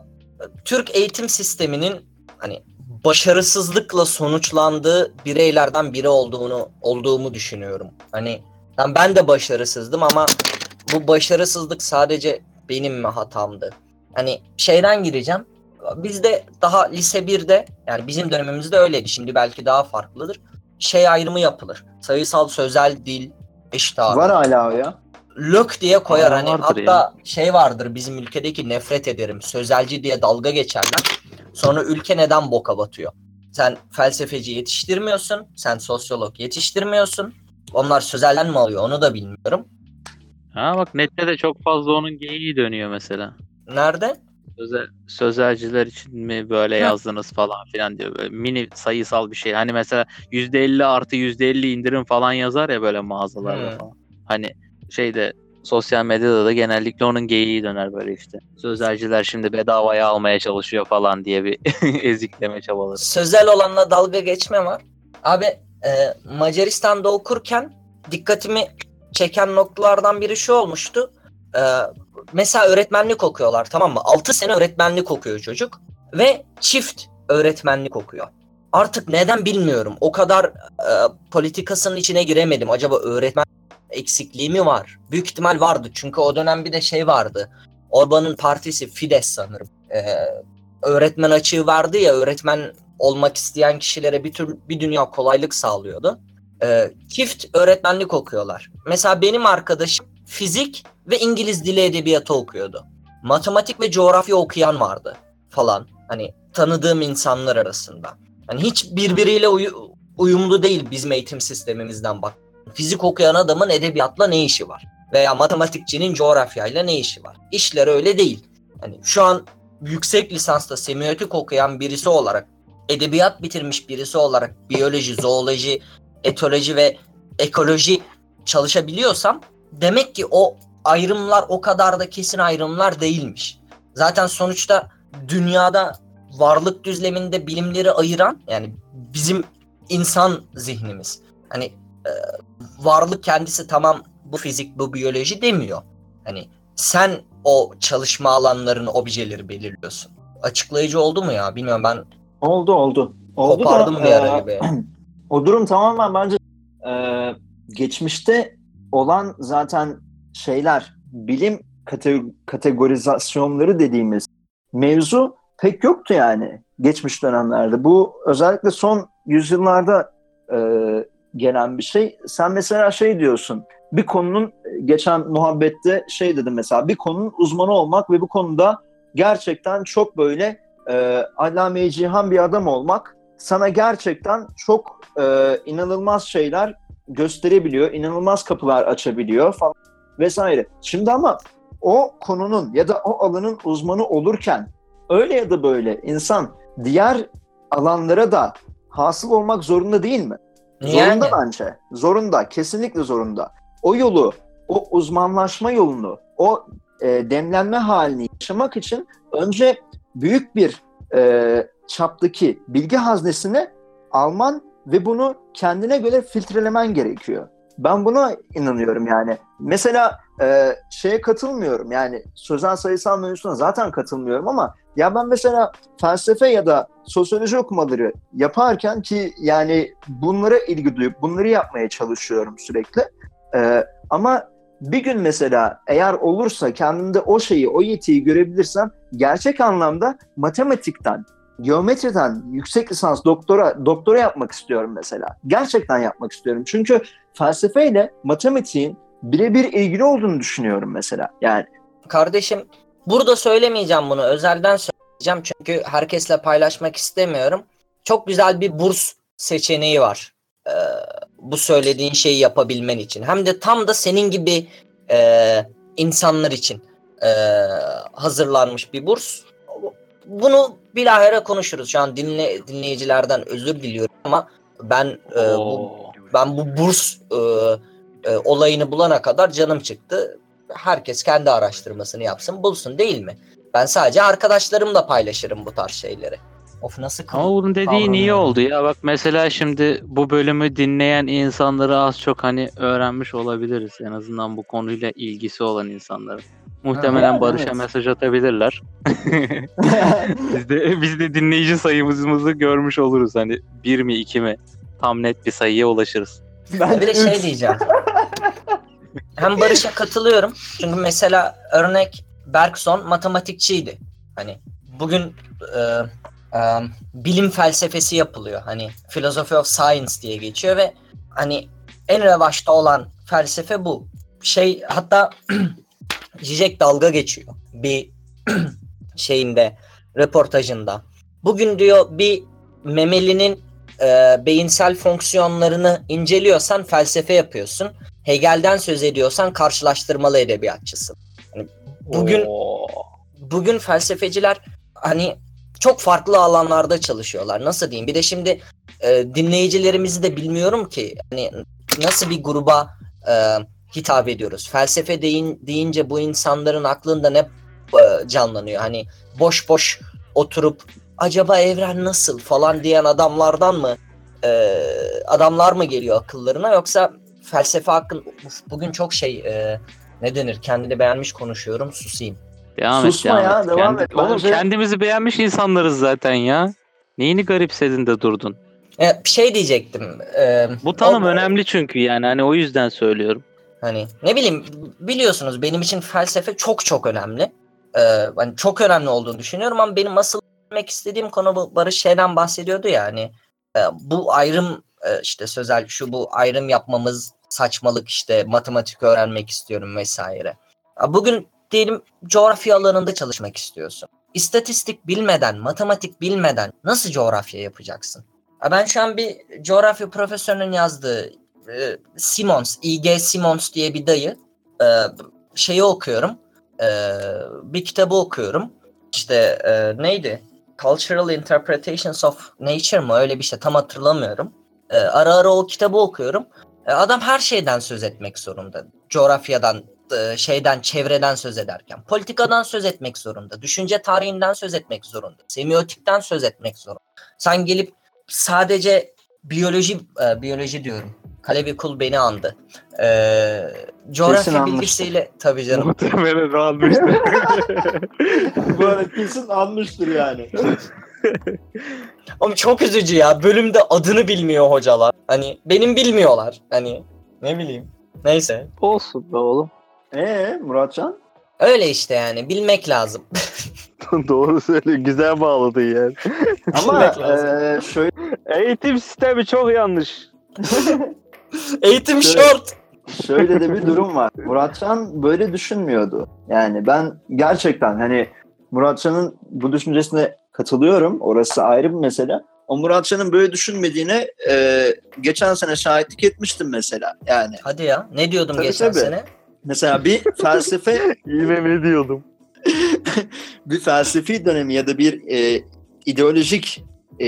Türk eğitim sisteminin hani başarısızlıkla sonuçlandığı bireylerden biri olduğunu olduğumu düşünüyorum. Hani Yani ben de başarısızdım ama bu başarısızlık sadece benim mi hatamdı? Hani şeyden gireceğim. Bizde daha lise birde, yani bizim dönemimizde öyleydi. Şimdi belki daha farklıdır. Şey ayrımı yapılır. Sayısal, sözel, dil, eşit ağırlık. Var hala o ya. Lök diye koyar. Aa, hani hatta ya. Şey vardır bizim ülkedeki, nefret ederim. Sözelci diye dalga geçerler. Sonra ülke neden boka batıyor? Sen felsefeci yetiştirmiyorsun. Sen sosyolog yetiştirmiyorsun. Onlar sözelden mi alıyor onu da bilmiyorum. Ha bak nette de çok fazla onun geyiği dönüyor mesela. Nerede? Sözel, sözelciler için mi böyle yazdınız falan filan diyor. Böyle mini sayısal bir şey. Hani mesela yüzde elli artı yüzde elli indirim falan yazar ya böyle mağazalarda hmm. falan. Hani şeyde sosyal medyada da genellikle onun geyiği döner böyle işte. Sözelciler şimdi bedavaya almaya çalışıyor falan diye bir ezikleme çabaları. Sözel olanla dalga geçme var. Abi e, Macaristan'da okurken dikkatimi çeken noktalardan biri şu olmuştu. Ee, mesela öğretmenlik okuyorlar, tamam mı? altı sene öğretmenlik okuyor çocuk ve çift öğretmenlik okuyor. Artık neden bilmiyorum. O kadar e, politikasının içine giremedim. Acaba öğretmen eksikliği mi var? Büyük ihtimal vardı. Çünkü o dönem bir de şey vardı. Orban'ın partisi Fidesz sanırım. Ee, öğretmen açığı vardı ya, öğretmen olmak isteyen kişilere bir tür bir dünya kolaylık sağlıyordu. Ee, çift öğretmenlik okuyorlar. Mesela benim arkadaşım fizik ve İngiliz dili edebiyatı okuyordu. Matematik ve coğrafya okuyan vardı falan. Hani tanıdığım insanlar arasında. Hani hiç birbiriyle uy- uyumlu değil bizim eğitim sistemimizden bak. Fizik okuyan adamın edebiyatla ne işi var? Veya matematikçinin coğrafyayla ne işi var? İşleri öyle değil. Hani şu an yüksek lisansta semiotik okuyan birisi olarak, edebiyat bitirmiş birisi olarak biyoloji, zooloji, etoloji ve ekoloji çalışabiliyorsam demek ki o ayrımlar o kadar da kesin ayrımlar değilmiş. Zaten sonuçta dünyada varlık düzleminde bilimleri ayıran yani bizim insan zihnimiz. Hani e, varlık kendisi tamam bu fizik bu biyoloji demiyor. Hani sen o çalışma alanlarını, objeleri belirliyorsun. Açıklayıcı oldu mu ya? Bilmiyorum ben. Oldu oldu. Oldu kopardım da, bir ara gibi. O durum tamamen bence e, geçmişte olan zaten şeyler, bilim kate- kategorizasyonları dediğimiz mevzu pek yoktu yani geçmiş dönemlerde. Bu özellikle son yüzyıllarda e, gelen bir şey. Sen mesela şey diyorsun, bir konunun, geçen muhabbette şey dedim mesela, bir konunun uzmanı olmak ve bu konuda gerçekten çok böyle e, allame-i cihan bir adam olmak sana gerçekten çok e, inanılmaz şeyler gösterebiliyor, inanılmaz kapılar açabiliyor falan vesaire. Şimdi ama o konunun ya da o alanın uzmanı olurken öyle ya da böyle insan diğer alanlara da hasıl olmak zorunda değil mi? Yani. Zorunda bence. Zorunda. Kesinlikle zorunda. O yolu, o uzmanlaşma yolunu, o e, demlenme halini yaşamak için önce büyük bir e, çaptaki bilgi haznesini alman ve bunu kendine göre filtrelemen gerekiyor. Ben buna inanıyorum yani. Mesela e, şeye katılmıyorum yani sözel sayısal mevzusuna zaten katılmıyorum ama ya ben mesela felsefe ya da sosyoloji okumaları yaparken ki yani bunlara ilgi duyup bunları yapmaya çalışıyorum sürekli. E, ama bir gün mesela eğer olursa kendimde o şeyi, o yetiyi görebilirsem gerçek anlamda matematikten, geometriden yüksek lisans doktora doktora yapmak istiyorum mesela. Gerçekten yapmak istiyorum. Çünkü felsefeyle matematiğin birebir ilgili olduğunu düşünüyorum mesela. Yani kardeşim burada söylemeyeceğim bunu. Özelden söyleyeceğim çünkü herkesle paylaşmak istemiyorum. Çok güzel bir burs seçeneği var. Ee, bu söylediğin şeyi yapabilmen için. Hem de tam da senin gibi e, insanlar için e, hazırlanmış bir burs. Bunu bilahare konuşuruz. Şu an dinle, dinleyicilerden özür diliyorum ama ben e, bu, ben bu burs e, e, olayını bulana kadar canım çıktı. Herkes kendi araştırmasını yapsın, bulsun değil mi? Ben sadece arkadaşlarımla paylaşırım bu tarz şeyleri. Of nasıl kal- Ama bunun dediği niye oldu ya? Bak mesela şimdi bu bölümü dinleyen insanları az çok hani öğrenmiş olabiliriz. En azından bu konuyla ilgisi olan insanların. Muhtemelen ha, Barış'a evet. mesaj atabilirler. biz, de, biz de dinleyici sayımızı görmüş oluruz. Hani bir mi iki mi tam net bir sayıya ulaşırız. Ben bir de şey diyeceğim. hem Barış'a katılıyorum. Çünkü mesela örnek Bergson matematikçiydi. Hani bugün e, e, bilim felsefesi yapılıyor. Hani philosophy of science diye geçiyor ve hani en revaçta olan felsefe bu. Şey hatta Zizek dalga geçiyor bir şeyinde, röportajında. Bugün diyor bir memelinin e, beyinsel fonksiyonlarını inceliyorsan felsefe yapıyorsun. Hegel'den söz ediyorsan karşılaştırmalı edebiyatçısın. Yani bugün Oo. bugün felsefeciler hani çok farklı alanlarda çalışıyorlar. Nasıl diyeyim? Bir de şimdi e, dinleyicilerimizi de bilmiyorum ki hani nasıl bir gruba e, hitap ediyoruz. Felsefe deyin, deyince bu insanların aklında ne e, canlanıyor? Hani boş boş oturup acaba evren nasıl falan diyen adamlardan mı e, adamlar mı geliyor akıllarına, yoksa felsefe hakkında bugün çok şey e, ne denir, kendini beğenmiş konuşuyorum, susayım. Devam Susma et, devam ya et. devam Kendi, et. Oğlum bence... kendimizi beğenmiş insanlarız zaten ya. Neyini garipsedin de durdun? E, bir şey diyecektim. E, Bu tanım o, önemli çünkü yani hani o yüzden söylüyorum. Hani ne bileyim, biliyorsunuz benim için felsefe çok çok önemli. E, hani çok önemli olduğunu düşünüyorum ama benim asıl demek istediğim konu bu. Barış Şen'den bahsediyordu ya hani e, bu ayrım e, işte sözel şu bu ayrım yapmamız saçmalık, işte matematik öğrenmek istiyorum vesaire. Bugün diyelim coğrafya alanında çalışmak istiyorsun. İstatistik bilmeden, matematik bilmeden nasıl coğrafya yapacaksın? Ben şu an bir coğrafya profesörünün yazdığı e, Simons, İ G Simons diye bir dayı e, şeyi okuyorum. E, bir kitabı okuyorum. İşte e, neydi? Cultural Interpretations of Nature mı? Öyle bir şey, tam hatırlamıyorum. E, ara ara o kitabı okuyorum. E, adam her şeyden söz etmek zorunda. Coğrafyadan, şeyden, çevreden söz ederken. Politikadan söz etmek zorunda. Düşünce tarihinden söz etmek zorunda. Semiotikten söz etmek zorunda. Sen gelip sadece biyoloji, e, biyoloji diyorum. Kalebi Kul beni andı. E, coğrafya bilgisiyle tabii canım. Muhtemelen anmıştır. Bu arada kesin anmıştır yani. Ama çok üzücü ya. Bölümde adını bilmiyor hocalar. Hani benim bilmiyorlar. Hani ne bileyim. Neyse. Olsun da oğlum. Eee Muratcan? Öyle işte yani, bilmek lazım. Doğru söylüyor, güzel bağladın yani. Ama e, şöyle... eğitim sistemi çok yanlış. Eğitim şöyle, short. Şöyle de bir durum var. Muratcan böyle düşünmüyordu. Yani ben gerçekten hani Muratcan'ın bu düşüncesine katılıyorum. Orası ayrı bir mesele. O Muratcan'ın böyle düşünmediğine e, geçen sene şahitlik etmiştim mesela. Yani. Hadi ya, ne diyordum tabii, geçen tabii. sene? Mesela bir felsefe... Yine ne diyordum? Bir felsefi dönemi ya da bir e, ideolojik e,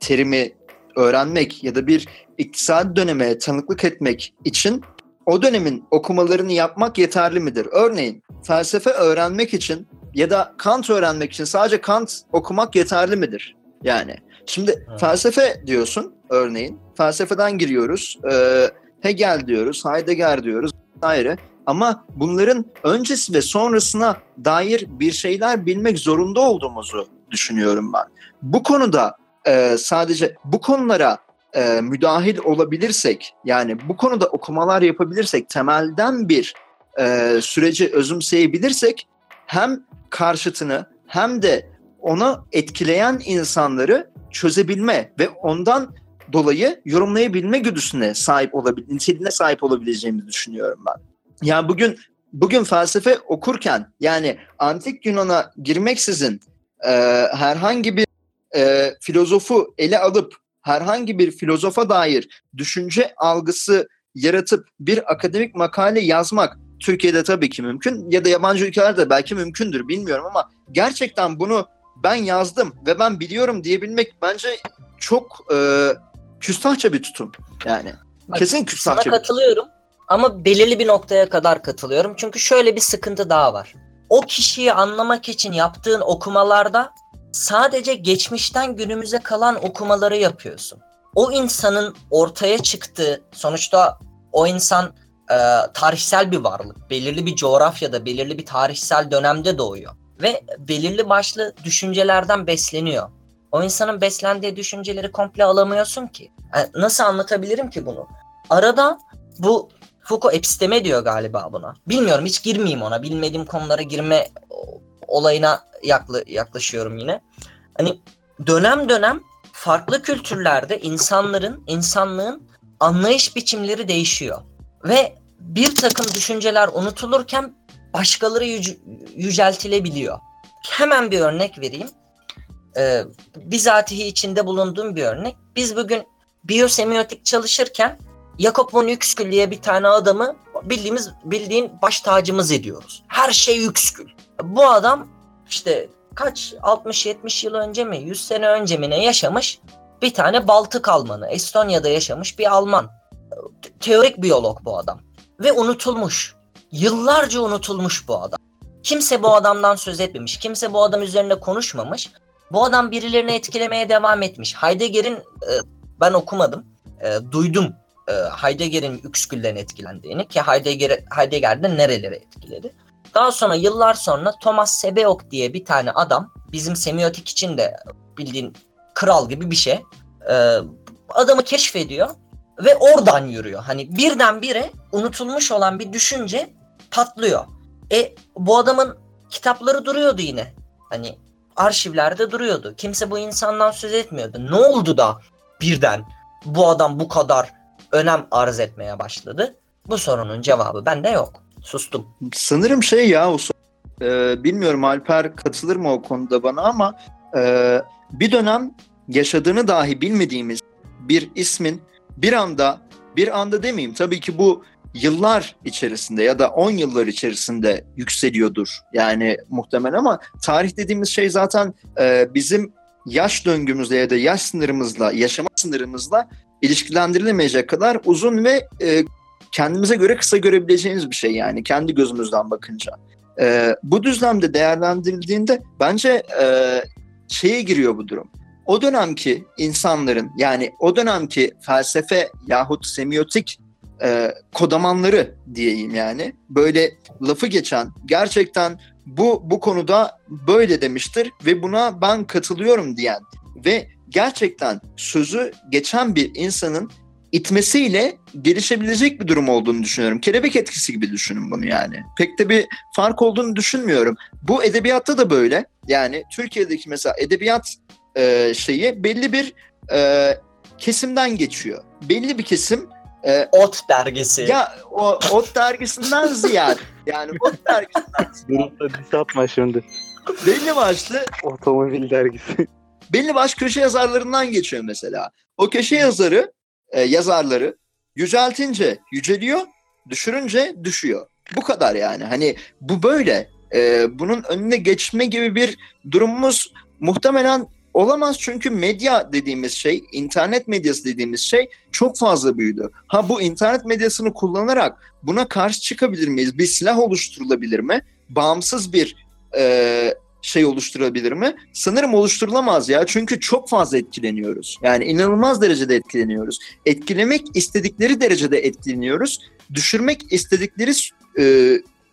terimi öğrenmek ya da bir iktisadi döneme tanıklık etmek için o dönemin okumalarını yapmak yeterli midir? Örneğin felsefe öğrenmek için ya da Kant öğrenmek için sadece Kant okumak yeterli midir? Yani şimdi ha. felsefe diyorsun örneğin. Felsefeden giriyoruz. E, Hegel diyoruz, Heidegger diyoruz. Ayrı. Ama bunların öncesi ve sonrasına dair bir şeyler bilmek zorunda olduğumuzu düşünüyorum ben. Bu konuda e, sadece bu konulara e, müdahil olabilirsek, yani bu konuda okumalar yapabilirsek, temelden bir e, süreci özümseyebilirsek hem karşıtını hem de ona etkileyen insanları çözebilme ve ondan dolayı yorumlayabilme güdüsüne sahip olabileceğimiz, niteliğine sahip olabileceğimizi düşünüyorum ben. Yani bugün bugün felsefe okurken, yani antik Yunan'a girmeksizin e, herhangi bir e, filozofu ele alıp herhangi bir filozofa dair düşünce algısı yaratıp bir akademik makale yazmak Türkiye'de tabii ki mümkün ya da yabancı ülkelerde belki mümkündür, bilmiyorum, ama gerçekten bunu ben yazdım ve ben biliyorum diyebilmek bence çok e, küstahça bir tutum yani. Bak, kesin küstahça. Sana katılıyorum ama belirli bir noktaya kadar katılıyorum. Çünkü şöyle bir sıkıntı daha var. O kişiyi anlamak için yaptığın okumalarda sadece geçmişten günümüze kalan okumaları yapıyorsun. O insanın ortaya çıktığı, sonuçta o insan e, tarihsel bir varlık. Belirli bir coğrafyada, belirli bir tarihsel dönemde doğuyor. Ve belirli başlı düşüncelerden besleniyor. O insanın beslendiği düşünceleri komple alamıyorsun ki. Yani nasıl anlatabilirim ki bunu? Arada bu Foucault episteme diyor galiba buna. Bilmiyorum, hiç girmeyeyim ona. Bilmediğim konulara girme olayına yaklaşıyorum yine. Hani dönem dönem farklı kültürlerde insanların, insanlığın anlayış biçimleri değişiyor. Ve bir takım düşünceler unutulurken başkaları yüc- yüceltilebiliyor. Hemen bir örnek vereyim. Ee, bizatihi içinde bulunduğum bir örnek. Biz bugün biyosemiotik çalışırken Jakob von Uexküll diye bir tane adamı bildiğimiz bildiğin baş tacımız ediyoruz. Her şey Uexküll. Bu adam işte kaç altmış yetmiş yıl önce mi, yüz sene önce mi ne yaşamış? Bir tane Baltık Almanı, Estonya'da yaşamış bir Alman. Teorik biyolog bu adam. Ve unutulmuş. Yıllarca unutulmuş bu adam. Kimse bu adamdan söz etmemiş. Kimse bu adam üzerine konuşmamış. Bu adam birilerini etkilemeye devam etmiş. Heidegger'in, ben okumadım, duydum Heidegger'in Uexküll'den etkilendiğini, ki Heidegger, Heidegger de nerelere etkiledi. Daha sonra yıllar sonra Thomas Sebeok diye bir tane adam, bizim semiotik için de bildiğin kral gibi bir şey, adamı keşfediyor ve oradan yürüyor. Hani birdenbire unutulmuş olan bir düşünce patlıyor. E bu adamın kitapları duruyordu yine. Hani arşivlerde duruyordu. Kimse bu insandan söz etmiyordu. Ne oldu da birden bu adam bu kadar önem arz etmeye başladı? Bu sorunun cevabı bende yok. Sustum. Sanırım şey ya o soru. Ee, bilmiyorum Alper katılır mı o konuda bana ama e, bir dönem yaşadığını dahi bilmediğimiz bir ismin bir anda, bir anda demeyeyim tabii ki bu yıllar içerisinde ya da on yıllar içerisinde yükseliyordur yani muhtemelen ama tarih dediğimiz şey zaten e, bizim yaş döngümüzle ya da yaş sınırımızla, yaşama sınırımızla ilişkilendirilemeyecek kadar uzun ve e, kendimize göre kısa görebileceğiniz bir şey yani kendi gözümüzden bakınca. E, bu düzlemde değerlendirildiğinde bence e, şeye giriyor bu durum. O dönemki insanların yani o dönemki felsefe yahut semiotik e, kodamanları diyeyim yani böyle lafı geçen gerçekten bu bu konuda böyle demiştir ve buna ben katılıyorum diyen ve gerçekten sözü geçen bir insanın itmesiyle gelişebilecek bir durum olduğunu düşünüyorum. Kelebek etkisi gibi düşünün bunu yani. Pek de bir fark olduğunu düşünmüyorum. Bu edebiyatta da böyle. Yani Türkiye'deki mesela edebiyat e, şeyi belli bir e, kesimden geçiyor. Belli bir kesim e, Ot dergisi. Ya o Ot dergisinden ziyade yani Ot dergisinden ziyade. Grupta dizi atma şimdi. Belli başlı Otomobil dergisi. Belli başlı köşe yazarlarından geçiyor mesela. O köşe yazarı E, yazarları yüceltince yüceliyor, düşürünce düşüyor. Bu kadar yani. Hani bu böyle. E, bunun önüne geçme gibi bir durumumuz muhtemelen olamaz. Çünkü medya dediğimiz şey, internet medyası dediğimiz şey çok fazla büyüdü. Ha bu internet medyasını kullanarak buna karşı çıkabilir miyiz? Bir silah oluşturulabilir mi? Bağımsız bir e, şey oluşturabilir mi? Sanırım oluşturulamaz ya. Çünkü çok fazla etkileniyoruz. Yani inanılmaz derecede etkileniyoruz. Etkilemek istedikleri derecede etkileniyoruz. Düşürmek istedikleri e,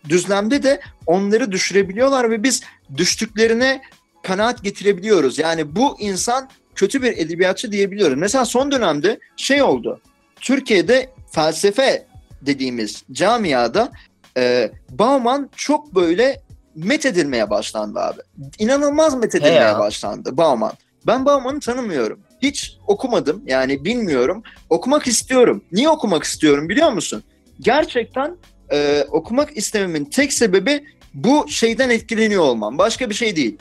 düzlemde de onları düşürebiliyorlar ve biz düştüklerine kanaat getirebiliyoruz. Yani bu insan kötü bir edebiyatçı diyebiliyoruz. Mesela son dönemde şey oldu. Türkiye'de felsefe dediğimiz camiada e, Bauman çok böyle methedilmeye başlandı abi. İnanılmaz methedilmeye başlandı Bauman. Ben Bauman'ı tanımıyorum. Hiç okumadım yani bilmiyorum. Okumak istiyorum. Niye okumak istiyorum biliyor musun? Gerçekten e, okumak istememin tek sebebi bu şeyden etkileniyor olmam. Başka bir şey değil.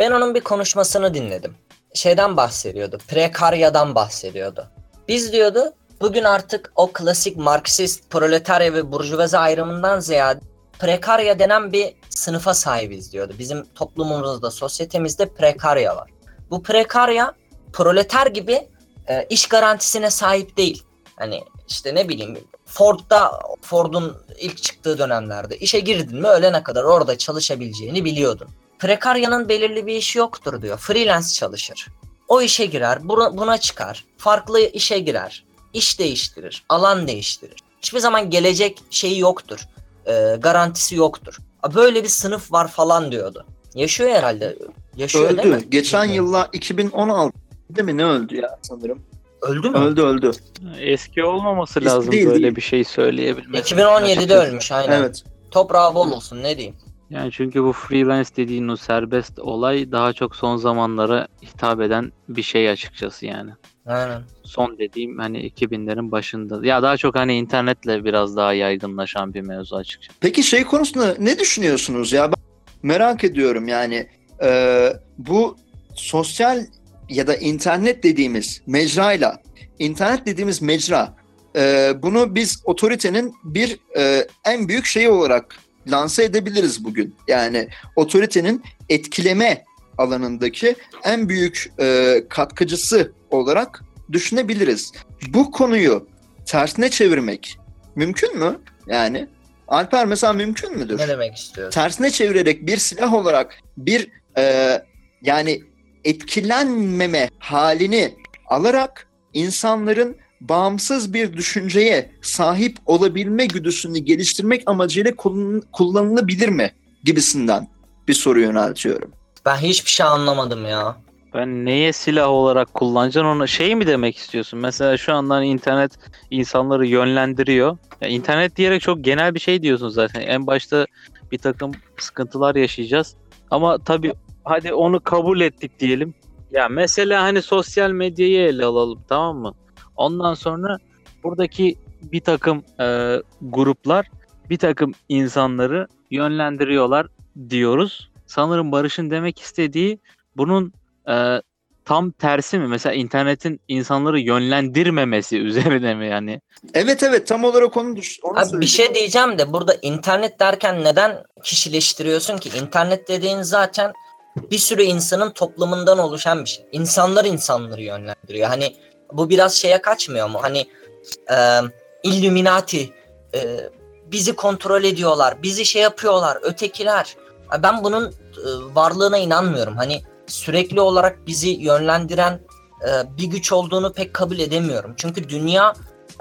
Ben onun bir konuşmasını dinledim. Şeyden bahsediyordu. Prekaryadan bahsediyordu. Biz diyordu bugün artık o klasik Marksist, proletarya ve burjuvazi ayrımından ziyade prekarya denen bir sınıfa sahibiz diyordu. Bizim toplumumuzda, sosyetemizde prekarya var. Bu prekarya proleter gibi e, iş garantisine sahip değil. Hani işte ne bileyim Ford'da, Ford'un ilk çıktığı dönemlerde işe girdin mi ölene kadar orada çalışabileceğini biliyordun. Prekaryanın belirli bir işi yoktur diyor. Freelance çalışır. O işe girer, buna çıkar. Farklı işe girer. İş değiştirir, alan değiştirir. Hiçbir zaman gelecek şeyi yoktur. E, garantisi yoktur. Böyle bir sınıf var falan diyordu. Yaşıyor herhalde. Yaşıyor öldü. Değil mi? Geçen yılla iki bin on altı değil mi ne öldü ya sanırım. Öldü mü? Öldü öldü. Eski olmaması Eski lazım değil, böyle değil. Bir şey söyleyebilmek. iki bin on yedide ölmüş aynen. Evet. Toprağı bol olsun ne diyeyim. Yani çünkü bu freelance dediğin o serbest olay daha çok son zamanlara hitap eden bir şey açıkçası yani. Aynen. Son dediğim hani iki binlerin başında. Ya daha çok hani internetle biraz daha yaygınlaşan bir mevzu açıkçası. Peki şey konusunda ne düşünüyorsunuz ya? Ben merak ediyorum yani. Ee, bu sosyal ya da internet dediğimiz mecrayla, internet dediğimiz mecra, e, bunu biz otoritenin bir e, en büyük şeyi olarak lanse edebiliriz bugün. Yani otoritenin etkileme alanındaki en büyük e, katkıcısı olarak düşünebiliriz. Bu konuyu tersine çevirmek mümkün mü? Yani Alper mesela mümkün müdür? Ne demek istiyorsun? Tersine çevirerek bir silah olarak bir e, yani etkilenmeme halini alarak insanların bağımsız bir düşünceye sahip olabilme güdüsünü geliştirmek amacıyla kullanılabilir mi gibisinden bir soru yöneltiyorum. Ben hiçbir şey anlamadım ya. Ben neye silah olarak kullanacaksın onu şey mi demek istiyorsun? Mesela şu andan internet insanları yönlendiriyor. Ya internet diyerek çok genel bir şey diyorsun zaten. En başta bir takım sıkıntılar yaşayacağız. Ama tabii hadi onu kabul ettik diyelim. Ya mesela hani sosyal medyayı ele alalım tamam mı? Ondan sonra buradaki bir takım e, gruplar bir takım insanları yönlendiriyorlar diyoruz. Sanırım Barış'ın demek istediği bunun e, tam tersi mi? Mesela internetin insanları yönlendirmemesi üzerine mi yani? Evet evet tam olarak onu düşünüyorum. Bir şey diyeceğim de burada internet derken neden kişileştiriyorsun ki? İnternet dediğin zaten bir sürü insanın toplamından oluşan bir şey. İnsanlar insanları yönlendiriyor. Hani bu biraz şeye kaçmıyor mu? Hani e, Illuminati e, bizi kontrol ediyorlar, bizi şey yapıyorlar, ötekiler. Ben bunun e, varlığına inanmıyorum. Hani sürekli olarak bizi yönlendiren e, bir güç olduğunu pek kabul edemiyorum. Çünkü dünya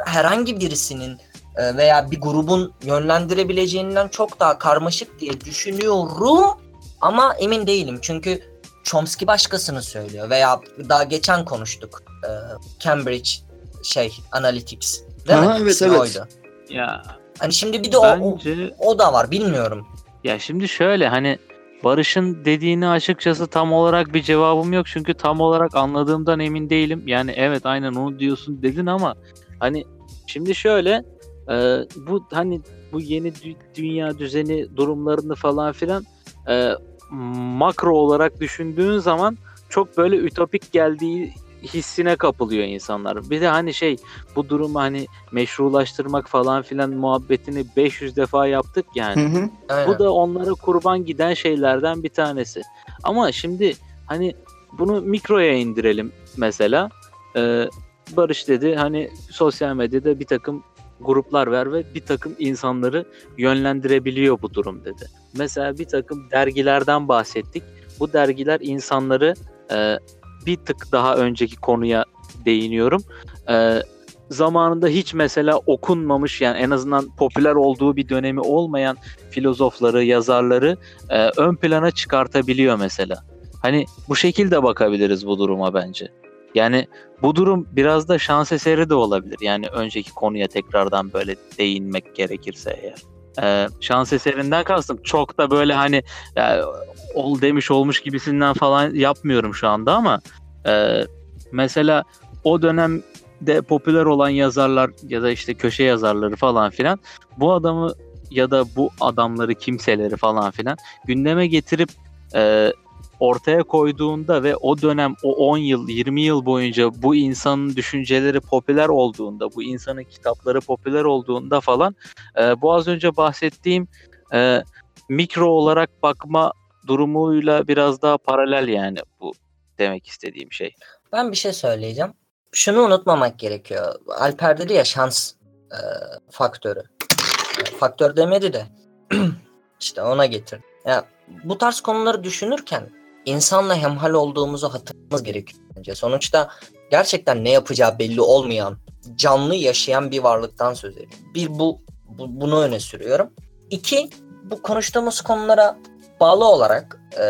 herhangi birisinin e, veya bir grubun yönlendirebileceğinden çok daha karmaşık diye düşünüyorum. Ama emin değilim çünkü Chomsky başkasını söylüyor veya daha geçen konuştuk Cambridge şey Analytics değil Aha, mi? Evet, evet. Oydu. Ya, hani şimdi bir de bence, o, o da var bilmiyorum. Ya şimdi şöyle hani Barış'ın dediğini açıkçası tam olarak bir cevabım yok çünkü tam olarak anladığımdan emin değilim. Yani evet aynen onu diyorsun dedin ama hani şimdi şöyle e, bu hani bu yeni dü- dünya düzeni durumlarını falan filan E, makro olarak düşündüğün zaman çok böyle ütopik geldiği hissine kapılıyor insanlar. Bir de hani şey bu durumu hani meşrulaştırmak falan filan muhabbetini beş yüz defa yaptık yani. Hı hı. Bu da onlara kurban giden şeylerden bir tanesi. Ama şimdi hani bunu mikroya indirelim mesela. E, Barış dedi hani sosyal medyada bir takım gruplar var ve bir takım insanları yönlendirebiliyor bu durum dedi. Mesela bir takım dergilerden bahsettik. Bu dergiler insanları e, bir tık daha önceki konuya değiniyorum. E, zamanında hiç mesela okunmamış yani en azından popüler olduğu bir dönemi olmayan filozofları, yazarları e, ön plana çıkartabiliyor mesela. Hani bu şekilde bakabiliriz bu duruma bence. Yani bu durum biraz da şans eseri de olabilir. Yani önceki konuya tekrardan böyle değinmek gerekirse eğer. Ee, şans eserinden kastım. Çok da böyle hani ya, ol demiş olmuş gibisinden falan yapmıyorum şu anda ama e, mesela o dönemde popüler olan yazarlar ya da işte köşe yazarları falan filan bu adamı ya da bu adamları kimseleri falan filan gündeme getirip e, ortaya koyduğunda ve o dönem o on yıl yirmi yıl boyunca bu insanın düşünceleri popüler olduğunda bu insanın kitapları popüler olduğunda falan e, bu az önce bahsettiğim e, mikro olarak bakma durumuyla biraz daha paralel yani bu demek istediğim şey. Ben bir şey söyleyeceğim. Şunu unutmamak gerekiyor. Alper dedi ya şans e, faktörü. E, faktör demedi de işte ona getirdi. Ya, bu tarz konuları düşünürken İnsanla hemhal olduğumuzu hatırlamamız gerekiyor bence. Sonuçta gerçekten ne yapacağı belli olmayan, canlı yaşayan bir varlıktan söz ediyorum. Bir bu, bu bunu öne sürüyorum. İki, bu konuştuğumuz konulara bağlı olarak e,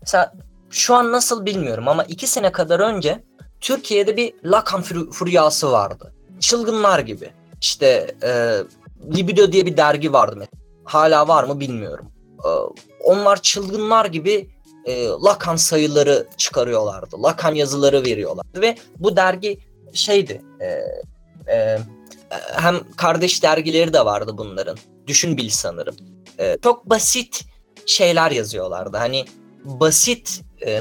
mesela şu an nasıl bilmiyorum ama iki sene kadar önce Türkiye'de bir Lacan furyası vardı. Çılgınlar gibi. İşte e, Libido diye bir dergi vardı. Hala var mı bilmiyorum. E, onlar çılgınlar gibi e, Lacan sayıları çıkarıyorlardı. Lacan yazıları veriyorlardı. Ve bu dergi şeydi... E, e, hem kardeş dergileri de vardı bunların. Düşün bil sanırım. Ee, çok basit şeyler yazıyorlardı. Hani basit e,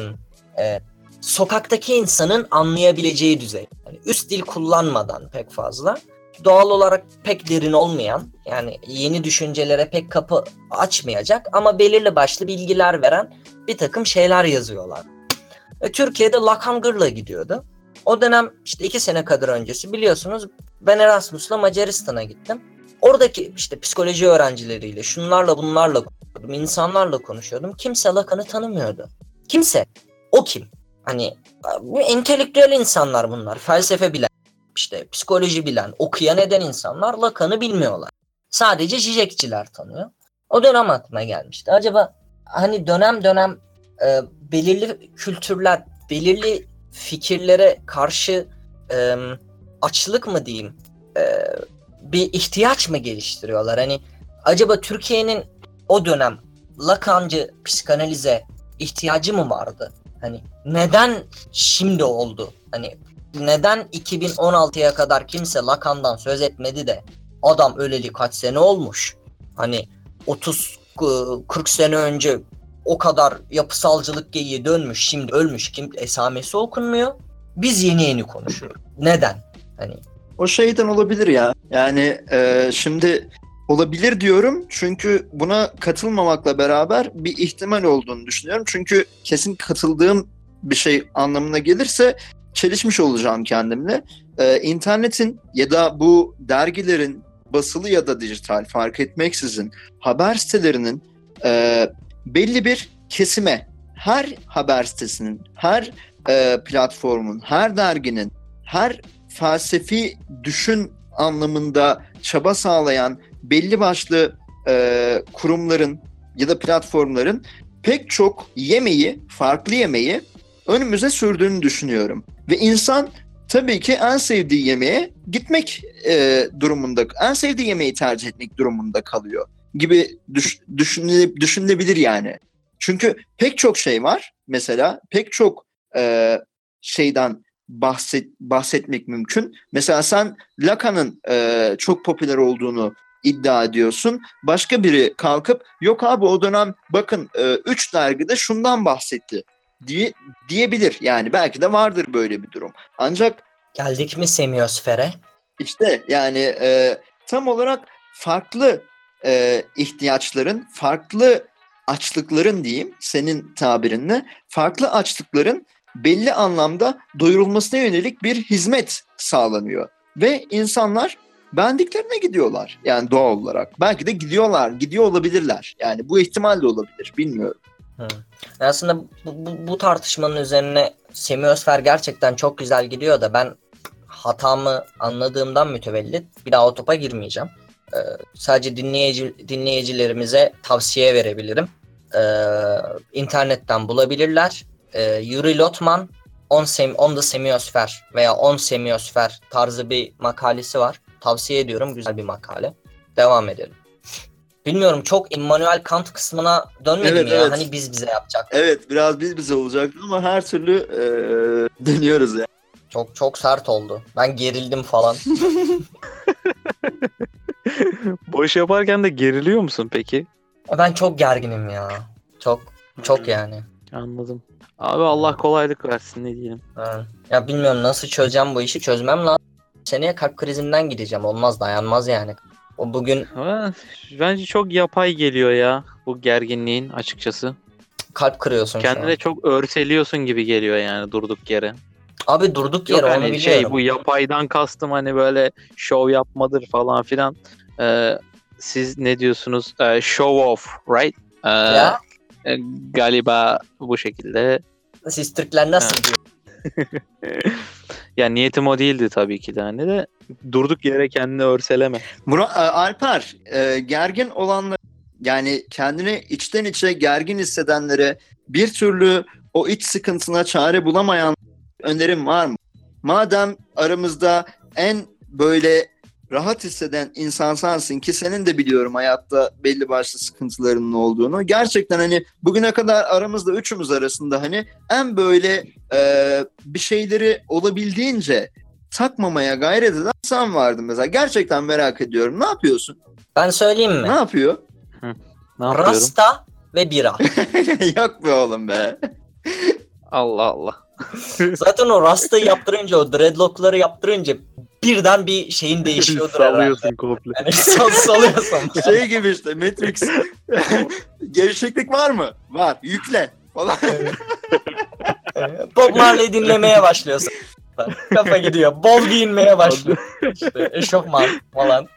e, sokaktaki insanın anlayabileceği düzey. Yani üst dil kullanmadan pek fazla. Doğal olarak pek derin olmayan, yani yeni düşüncelere pek kapı açmayacak ama belirli başlı bilgiler veren bir takım şeyler yazıyorlar. E, Türkiye'de Lacan gırla gidiyordu. O dönem işte iki sene kadar öncesi biliyorsunuz ben Erasmus'la Macaristan'a gittim. Oradaki işte psikoloji öğrencileriyle şunlarla bunlarla konuşuyordum, insanlarla konuşuyordum. Kimse Lacan'ı tanımıyordu. Kimse. O kim? Hani bu entelektüel insanlar bunlar. Felsefe bilen, işte psikoloji bilen, okuyan eden insanlar Lacan'ı bilmiyorlar. Sadece Zizekçiler tanıyor. O dönem aklıma gelmişti. Acaba hani dönem dönem e, belirli kültürler, belirli fikirlere karşı e, açlık mı diyeyim, e, bir ihtiyaç mı geliştiriyorlar? Hani acaba Türkiye'nin o dönem Lacancı psikanalize ihtiyacı mı vardı? Hani neden şimdi oldu? Hani neden iki bin on altıya kadar kimse Lacan'dan söz etmedi de adam öleli kaç sene olmuş? Hani otuz kırk sene önce o kadar yapısalcılık geyiği dönmüş, şimdi ölmüş, kim esamesi okunmuyor. Biz yeni yeni konuşuyoruz. Neden? Hani o şeyden olabilir ya. Yani e, şimdi olabilir diyorum çünkü buna katılmamakla beraber bir ihtimal olduğunu düşünüyorum. Çünkü kesin katıldığım bir şey anlamına gelirse çelişmiş olacağım kendimle. E, internetin ya da bu dergilerin basılı ya da dijital fark etmeksizin haber sitelerinin e, belli bir kesime, her haber sitesinin, her e, platformun, her derginin, her felsefi düşün anlamında çaba sağlayan belli başlı e, kurumların ya da platformların pek çok yemeği, farklı yemeği önümüze sürdüğünü düşünüyorum. Ve insan tabii ki en sevdiği yemeğe gitmek e, durumunda, en sevdiği yemeği tercih etmek durumunda kalıyor gibi düş, düşünülebilir, düşünülebilir yani. Çünkü pek çok şey var mesela, pek çok e, şeyden bahset, bahsetmek mümkün. Mesela sen Lacan'ın e, çok popüler olduğunu iddia ediyorsun. Başka biri kalkıp yok abi o dönem bakın üç e, dergide şundan bahsetti diye, diyebilir. Yani belki de vardır böyle bir durum. Ancak geldik mi semiosfere? İşte yani e, tam olarak farklı E, ihtiyaçların, farklı açlıkların diyeyim senin tabirinle, farklı açlıkların belli anlamda doyurulmasına yönelik bir hizmet sağlanıyor. Ve insanlar bendiklerine gidiyorlar yani doğal olarak. Belki de gidiyorlar, gidiyor olabilirler. Yani bu ihtimal de olabilir, bilmiyorum. Hı. Aslında bu, bu, bu tartışmanın üzerine semiosfer gerçekten çok güzel gidiyor da ben hatamı anladığımdan mütevellit bir daha o topa girmeyeceğim. Ee, sadece dinleyici, dinleyicilerimize tavsiye verebilirim. Ee, internetten bulabilirler. Ee, Yuri Lotman on, sem- on the Semiosphere veya on Semiosphere tarzı bir makalesi var. Tavsiye ediyorum. Güzel bir makale. Devam edelim. Bilmiyorum çok Emanuel Kant kısmına dönmedim evet, ya. Evet. Hani biz bize yapacaktık. Evet biraz biz bize olacaktı ama her türlü ee, dönüyoruz ya. Yani. Çok çok sert oldu. Ben gerildim falan. Bu iş yaparken de geriliyor musun peki? Ben çok gerginim ya. Çok çok yani. Anladım. Abi Allah kolaylık versin ne diyelim. Ha. Ya bilmiyorum nasıl çözeceğim bu işi. Çözmem lazım. Seneye kalp krizinden gideceğim. Olmaz dayanmaz yani. O bugün ha, bence çok yapay geliyor ya bu gerginliğin açıkçası. Kalp kırıyorsun. Kendine çok örseliyorsun gibi geliyor yani durduk yere. Abi durduk yere hani onu biliyorum. Şey, bu yapaydan kastım hani böyle şov yapmadır falan filan. Ee, siz ne diyorsunuz? Ee, show off, right? Ee, ya. E, galiba bu şekilde. Siz Türkler nasıl diyor? Ya niyetim o değildi tabii ki de hani de. Durduk yere kendini örseleme. Murat, Alper, e, gergin olanlar yani kendini içten içe gergin hissedenlere bir türlü o iç sıkıntına çare bulamayan önerim var mı? madem aramızda en böyle rahat hisseden insan sensin ki senin de biliyorum hayatta belli başlı sıkıntılarının olduğunu. Gerçekten hani bugüne kadar aramızda üçümüz arasında hani en böyle e, bir şeyleri olabildiğince takmamaya gayret eden sen vardın mesela. Gerçekten merak ediyorum. Ne yapıyorsun? Ben söyleyeyim mi? Ne yapıyor? Hı, ne Rasta ve bira. Yok be oğlum be. Allah Allah. Zaten o rastayı yaptırınca, o dreadlockları yaptırınca birden bir şeyin değişiyordur. Sallıyorsun herhalde. Komple. Yani sal, salıyorsun. Şey gibi işte Matrix. Gevşeklik var mı? Var. Yükle. Falan. Bob Marley dinlemeye başlıyorsun. Kafa gidiyor. Bol giyinmeye başlıyor. İşte eşofman falan.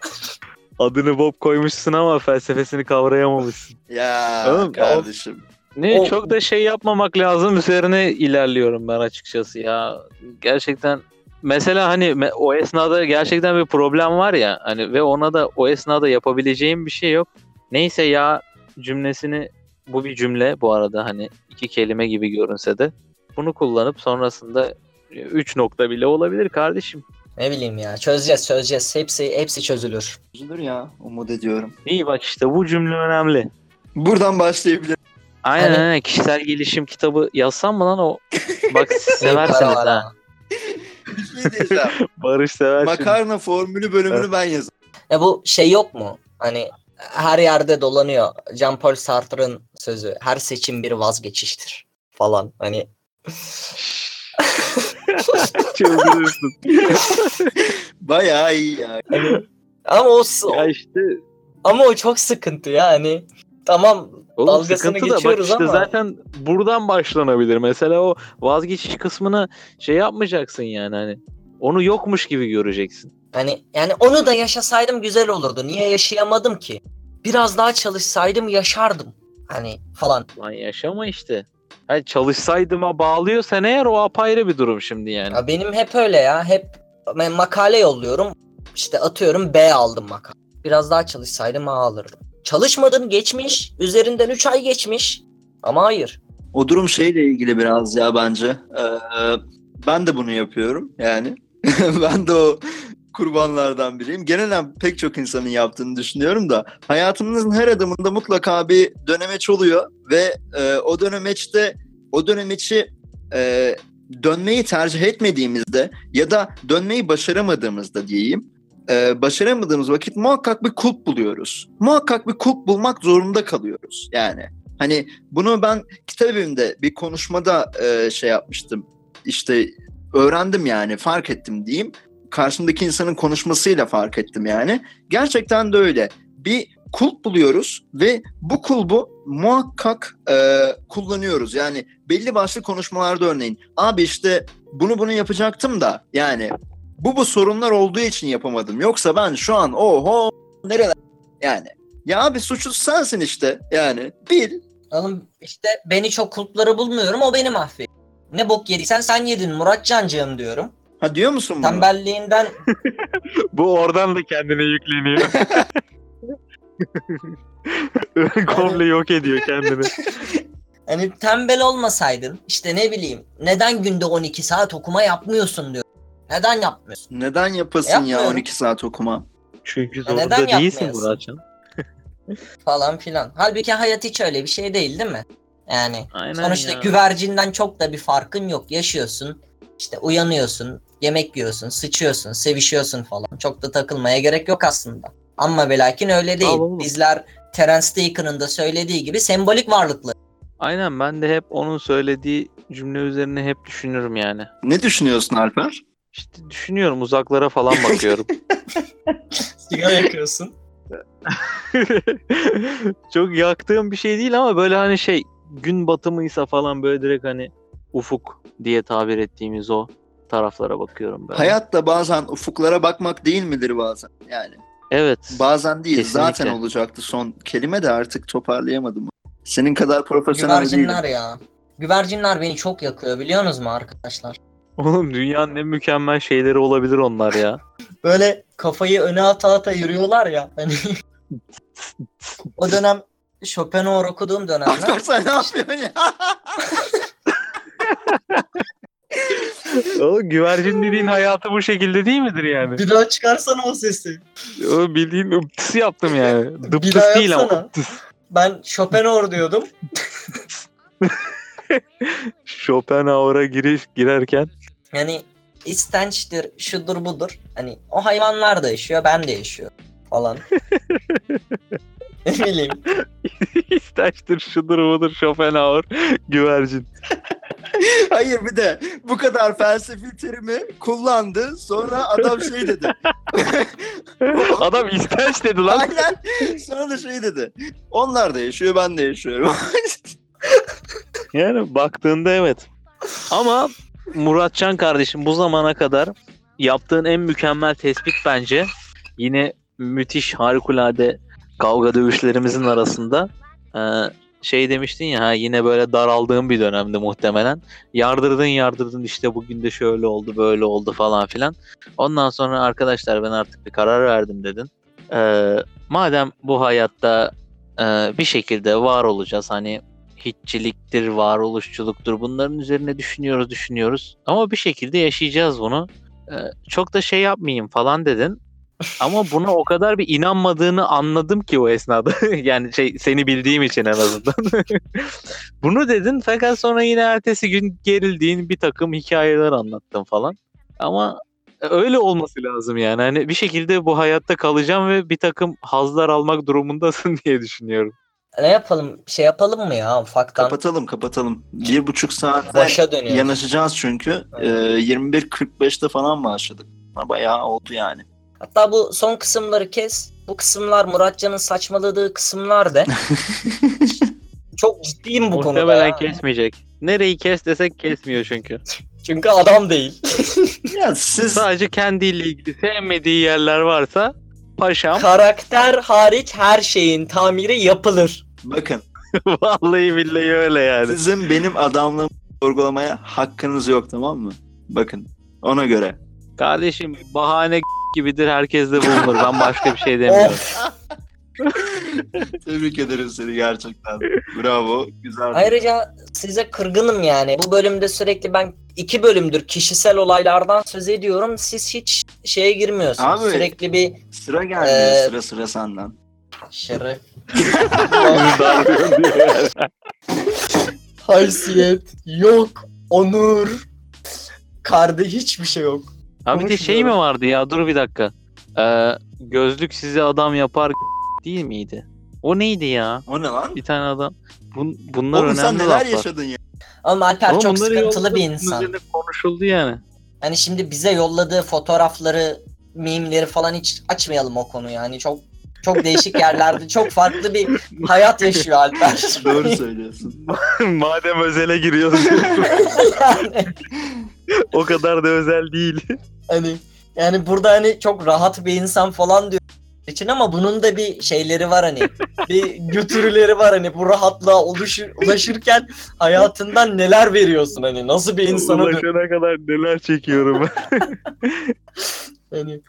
Adını Bob koymuşsun ama felsefesini kavrayamamışsın. Ya anladın kardeşim. Mı? Ne o... çok da şey yapmamak lazım. Üzerine ilerliyorum ben açıkçası ya. Gerçekten mesela hani o esnada gerçekten bir problem var ya hani ve ona da o esnada yapabileceğim bir şey yok. Neyse ya cümlesini, bu bir cümle bu arada hani iki kelime gibi görünse de bunu kullanıp sonrasında üç nokta bile olabilir kardeşim. Ne bileyim ya çözeceğiz çözeceğiz hepsi hepsi çözülür. Çözülür ya umut ediyorum. İyi bak işte bu cümle önemli. Buradan başlayabilirim. Aynen aynen hani... kişisel gelişim kitabı yazsam mı lan o? Bak severseniz ha. Barış sever. Makarna şimdi. Formülü bölümünü ben yazdım. Ya bu şey yok mu? Hani her yerde dolanıyor. Jean-Paul Sartre'ın sözü. Her seçim bir vazgeçiştir falan. Hani çıldırırsın. Bayağı iyi yani. Hani... Ama o ya işte... ama o çok sıkıntı ya hani. Tamam. Oğlum, dalgasını geçiyoruz da. Bak işte ama. Zaten buradan başlanabilir. Mesela o vazgeçiş kısmını şey yapmayacaksın yani hani. Onu yokmuş gibi göreceksin. Hani yani onu da yaşasaydım güzel olurdu. Niye yaşayamadım ki? Biraz daha çalışsaydım yaşardım. Hani falan. Lan yaşama işte. Hani çalışsaydıma bağlıyorsan eğer o apayrı bir durum şimdi yani. Ya benim hep öyle ya. Hep ben makale yolluyorum. İşte atıyorum B aldım makale. Biraz daha çalışsaydım A alırdım. Çalışmadın geçmiş, üzerinden üç ay geçmiş ama hayır. O durum şeyle ilgili biraz ya bence. Ee, ben de bunu yapıyorum yani. Ben de o kurbanlardan biriyim. Genelen pek çok insanın yaptığını düşünüyorum da hayatımızın her adımında mutlaka bir dönemeç oluyor ve e, o dönemeçte o dönemeçi e, dönmeyi tercih etmediğimizde ya da dönmeyi başaramadığımızda diyeyim. Ee, başaramadığımız vakit muhakkak bir kulp buluyoruz. Muhakkak bir kulp bulmak zorunda kalıyoruz. Yani hani bunu ben kitabımda bir konuşmada e, şey yapmıştım. İşte öğrendim yani fark ettim diyeyim. Karşımdaki insanın konuşmasıyla fark ettim yani. Gerçekten de öyle. Bir kulp buluyoruz ve bu kulbu muhakkak e, kullanıyoruz. Yani belli başlı konuşmalarda örneğin. Abi işte bunu bunu yapacaktım da yani... Bu bu sorunlar olduğu için yapamadım. Yoksa ben şu an oho nereler yani. Ya abi suçlu sensin işte yani bil. Oğlum işte beni çok kulpları bulmuyorum o beni mahvediyor. Ne bok yediysen sen yedin Muratcancığım diyorum. Ha diyor musun bunu? Tembelliğinden. Bu oradan da kendine yükleniyor. Komple yok ediyor kendini. Hani tembel olmasaydın işte ne bileyim neden günde on iki saat okuma yapmıyorsun diyor. Neden yapmıyorsun? Neden yapasın ya on iki saat okuma? Çünkü zorunda değilsin Muratcan. Falan filan. Halbuki hayat hiç öyle bir şey değil değil mi? Yani aynen sonuçta ya. Güvercinden çok da bir farkın yok. Yaşıyorsun, işte uyanıyorsun, yemek yiyorsun, sıçıyorsun, sevişiyorsun falan. Çok da takılmaya gerek yok aslında. Ama velakin öyle değil. Tamam, bizler Terence Deacon'ın da söylediği gibi sembolik varlıklar. Aynen ben de hep onun söylediği cümle üzerine hep düşünürüm yani. Ne düşünüyorsun Alper? İşte düşünüyorum uzaklara falan bakıyorum. Sigara yakıyorsun. Çok yaktığım bir şey değil ama böyle hani şey gün batımıysa falan böyle direkt hani ufuk diye tabir ettiğimiz o taraflara bakıyorum ben. Hayat da bazen ufuklara bakmak değil midir bazen yani? Evet. Bazen değil kesinlikle. Zaten olacaktı son kelime de artık toparlayamadım. Senin kadar profesyonel değilim. Güvercinler ya. Güvercinler beni çok yakıyor biliyorsunuz mu arkadaşlar? Oğlum dünyanın en mükemmel şeyleri olabilir onlar ya. Böyle kafayı öne ata ata yürüyorlar ya. Hani o dönem Chopin'i okuduğum dönemler. Sen ne yapıyorsun ya? Oğlum güvercin dediğin hayatı bu şekilde değil midir yani? Bir daha çıkarsana o sesi. O bildiğin ıptısı yaptım yani. Dıptıs değil ama ıptıs. Ben Schopenhauer diyordum. Schopenhauer'a giriş girerken. Yani istençtir, şudur budur. Hani o hayvanlar da yaşıyor, ben de yaşıyorum falan. Ne bileyim. İstençtir, şudur budur, Schopenhauer, güvercin. Hayır, bir de bu kadar felsefi terimi kullandı. Sonra adam şey dedi. Adam istenç dedi lan. Aynen. Sonra da şey dedi. Onlar da yaşıyor, ben de yaşıyorum. Yani baktığında evet. Ama Muratcan kardeşim, bu zamana kadar yaptığın en mükemmel tespit bence yine müthiş harikulade kavga dövüşlerimizin arasında e, şey demiştin ya, ha, yine böyle daraldığın bir dönemde muhtemelen yardırdın yardırdın işte bugün de şöyle oldu böyle oldu falan filan. Ondan sonra arkadaşlar ben artık bir karar verdim dedin. E, madem bu hayatta e, bir şekilde var olacağız, hani hiççiliktir, varoluşçuluktur, bunların üzerine düşünüyoruz düşünüyoruz ama bir şekilde yaşayacağız bunu, ee, çok da şey yapmayayım falan dedin ama buna o kadar bir inanmadığını anladım ki o esnada yani şey, seni bildiğim için en azından bunu dedin, fakat sonra yine ertesi gün gerildiğin bir takım hikayeler anlattın falan ama öyle olması lazım yani, hani bir şekilde bu hayatta kalacağım ve bir takım hazlar almak durumundasın diye düşünüyorum. Ne yapalım? Şey yapalım mı ya? Ufaktan. Kapatalım kapatalım. Bir buçuk saatte yanaşacağız çünkü. Evet. E, yirmi bir kırk beşte falan başladık. Bayağı oldu yani. Hatta bu son kısımları kes. Bu kısımlar Muratcan'ın saçmaladığı kısımlar de. Çok ciddiyim bu muhtemelen konuda. Muhtemelen kesmeyecek. Nereyi kes desek kesmiyor çünkü. Çünkü adam değil. Ya siz... Sadece kendiyle ilgili sevmediği yerler varsa... Paşam. Karakter hariç her şeyin tamiri yapılır. Bakın. Vallahi billahi öyle yani. Sizin benim adamlığımı sorgulamaya hakkınız yok, tamam mı? Bakın ona göre. Kardeşim bahane gibidir, herkes de bulunur. Ben başka bir şey demiyorum. Tebrik ederim seni gerçekten. Bravo. Güzel. Ayrıca size kırgınım yani. Bu bölümde sürekli ben iki bölümdür kişisel olaylardan söz ediyorum. Siz hiç şeye girmiyorsunuz. Abi, sürekli bir sıra gelmiyor. E... Sıra sıra senden. Şeref. Haysiyet yok. Onur. Karda hiçbir şey yok. Abi bir de şey mi vardı ya? Dur bir dakika. Ee, gözlük sizi adam yapar değil miydi? O neydi ya? O ne lan? Bir tane adam. Bun, bunlar oğlum, önemli laflar. Oğlum sen neler laflar yaşadın ya? Ama Alper oğlum, çok sıkıntılı bir insan. Konuşuldu yani. Hani şimdi bize yolladığı fotoğrafları, mimleri falan hiç açmayalım o konuyu. Yani çok çok değişik yerlerde çok farklı bir hayat yaşıyor Alper. Doğru söylüyorsun. Madem özele giriyorsun. Yani. O kadar da özel değil. Hani yani burada hani çok rahat bir insan falan diyor için ama bunun da bir şeyleri var hani. Bir götürüleri var hani, bu rahatlığa ulaşır, ulaşırken hayatından neler veriyorsun hani, nasıl bir insana ulaşana kadar neler çekiyorum. Hani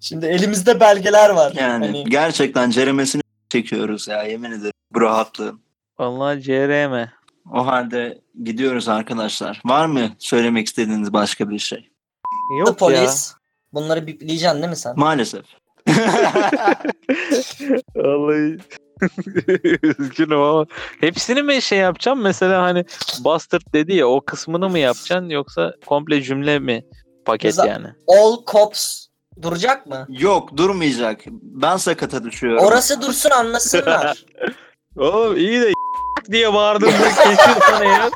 şimdi elimizde belgeler var. Yani hani... gerçekten ceremesini çekiyoruz ya, yemin ederim bu rahatlığın. Vallahi cereme. O halde gidiyoruz arkadaşlar. Var mı söylemek istediğiniz başka bir şey? Yok polis ya. Bunları bipleyeceksin değil mi sen? Maalesef. Vallahi üzgünüm ama hepsini mi şey yapacağım mesela, hani bastard dedi ya, o kısmını mı yapacaksın yoksa komple cümle mi paket mesela, yani all cops duracak mı? Yok, durmayacak, ben sakata düşüyorum, orası dursun anlasınlar. Oğlum iyi de diye bağırdım kesin sana ya.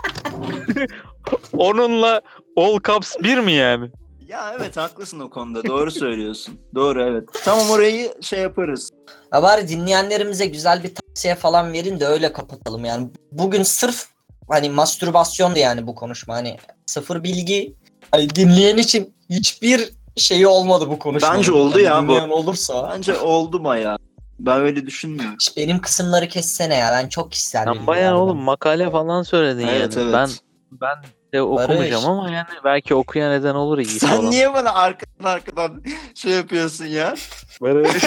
Onunla all cops bir mi yani? Ya evet, haklısın o konuda. Doğru söylüyorsun. Doğru, evet. Tamam, orayı şey yaparız. Ya bari dinleyenlerimize güzel bir tavsiye falan verin de öyle kapatalım yani. Bugün sırf hani mastürbasyondu yani bu konuşma. Hani sıfır bilgi. Hani dinleyen için hiçbir şeyi olmadı bu konuşma. Bence oldu yani ya bu. Olursa... Bence oldu bayağı. Ben öyle düşünmüyorum. İşte benim kısımları kessene ya. Ben çok kişisel. Ben bayağı oğlum ben. Makale falan söyledin evet, yani. Evet. Ben... ben... okumayacağım Barış. Ama yani belki okuyan neden olur. Sen olan. Niye bana arkadan arkadan şey yapıyorsun ya? Barış.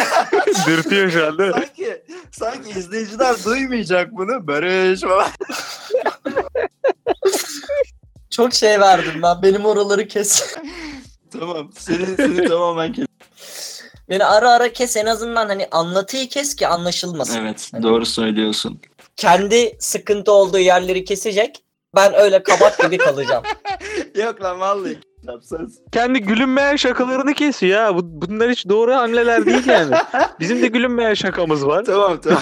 Dürtüyor şu anda. Sanki, sanki izleyiciler duymayacak bunu. Barış falan. Çok şey verdim ben. Benim oraları kes. Tamam. Seni, seni tamamen kes. Beni ara ara kes. En azından hani anlatıyı kes ki anlaşılmasın. Evet. Hani doğru söylüyorsun. Kendi sıkıntı olduğu yerleri kesecek. Ben öyle kabak gibi kalacağım. Yok lan vallahi. Yapsız. Kendi gülünmeyen şakalarını kesiyor ya. Bunlar hiç doğru hamleler değil yani. Bizim de gülünmeyen şakamız var. Tamam tamam.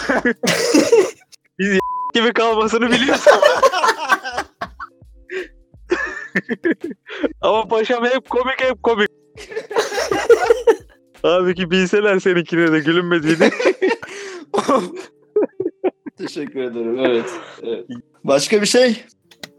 Biz y- gibi kalmasını biliyorsun. Ama paşam hep komik hep komik. Abi ki bilseler seninkine de gülünmediğini. Teşekkür ederim. Evet. Evet. Başka bir şey?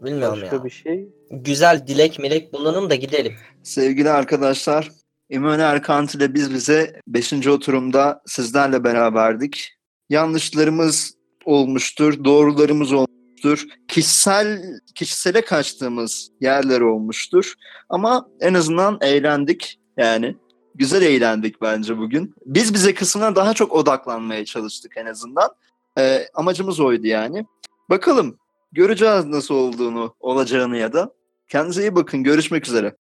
Bilmiyorum Başka ya. Bir şey. Güzel dilek melek bulalım da gidelim. Sevgili arkadaşlar, Emanuel Kant ile biz bize beşinci oturumda sizlerle beraberdik. Yanlışlarımız olmuştur, doğrularımız olmuştur. Kişisel kişisele kaçtığımız yerler olmuştur. Ama en azından eğlendik yani. Güzel eğlendik bence bugün. Biz bize kısmına daha çok odaklanmaya çalıştık en azından. E, amacımız oydu yani. Bakalım. Göreceğiz nasıl olduğunu, olacağını ya da. Kendinize iyi bakın. Görüşmek üzere.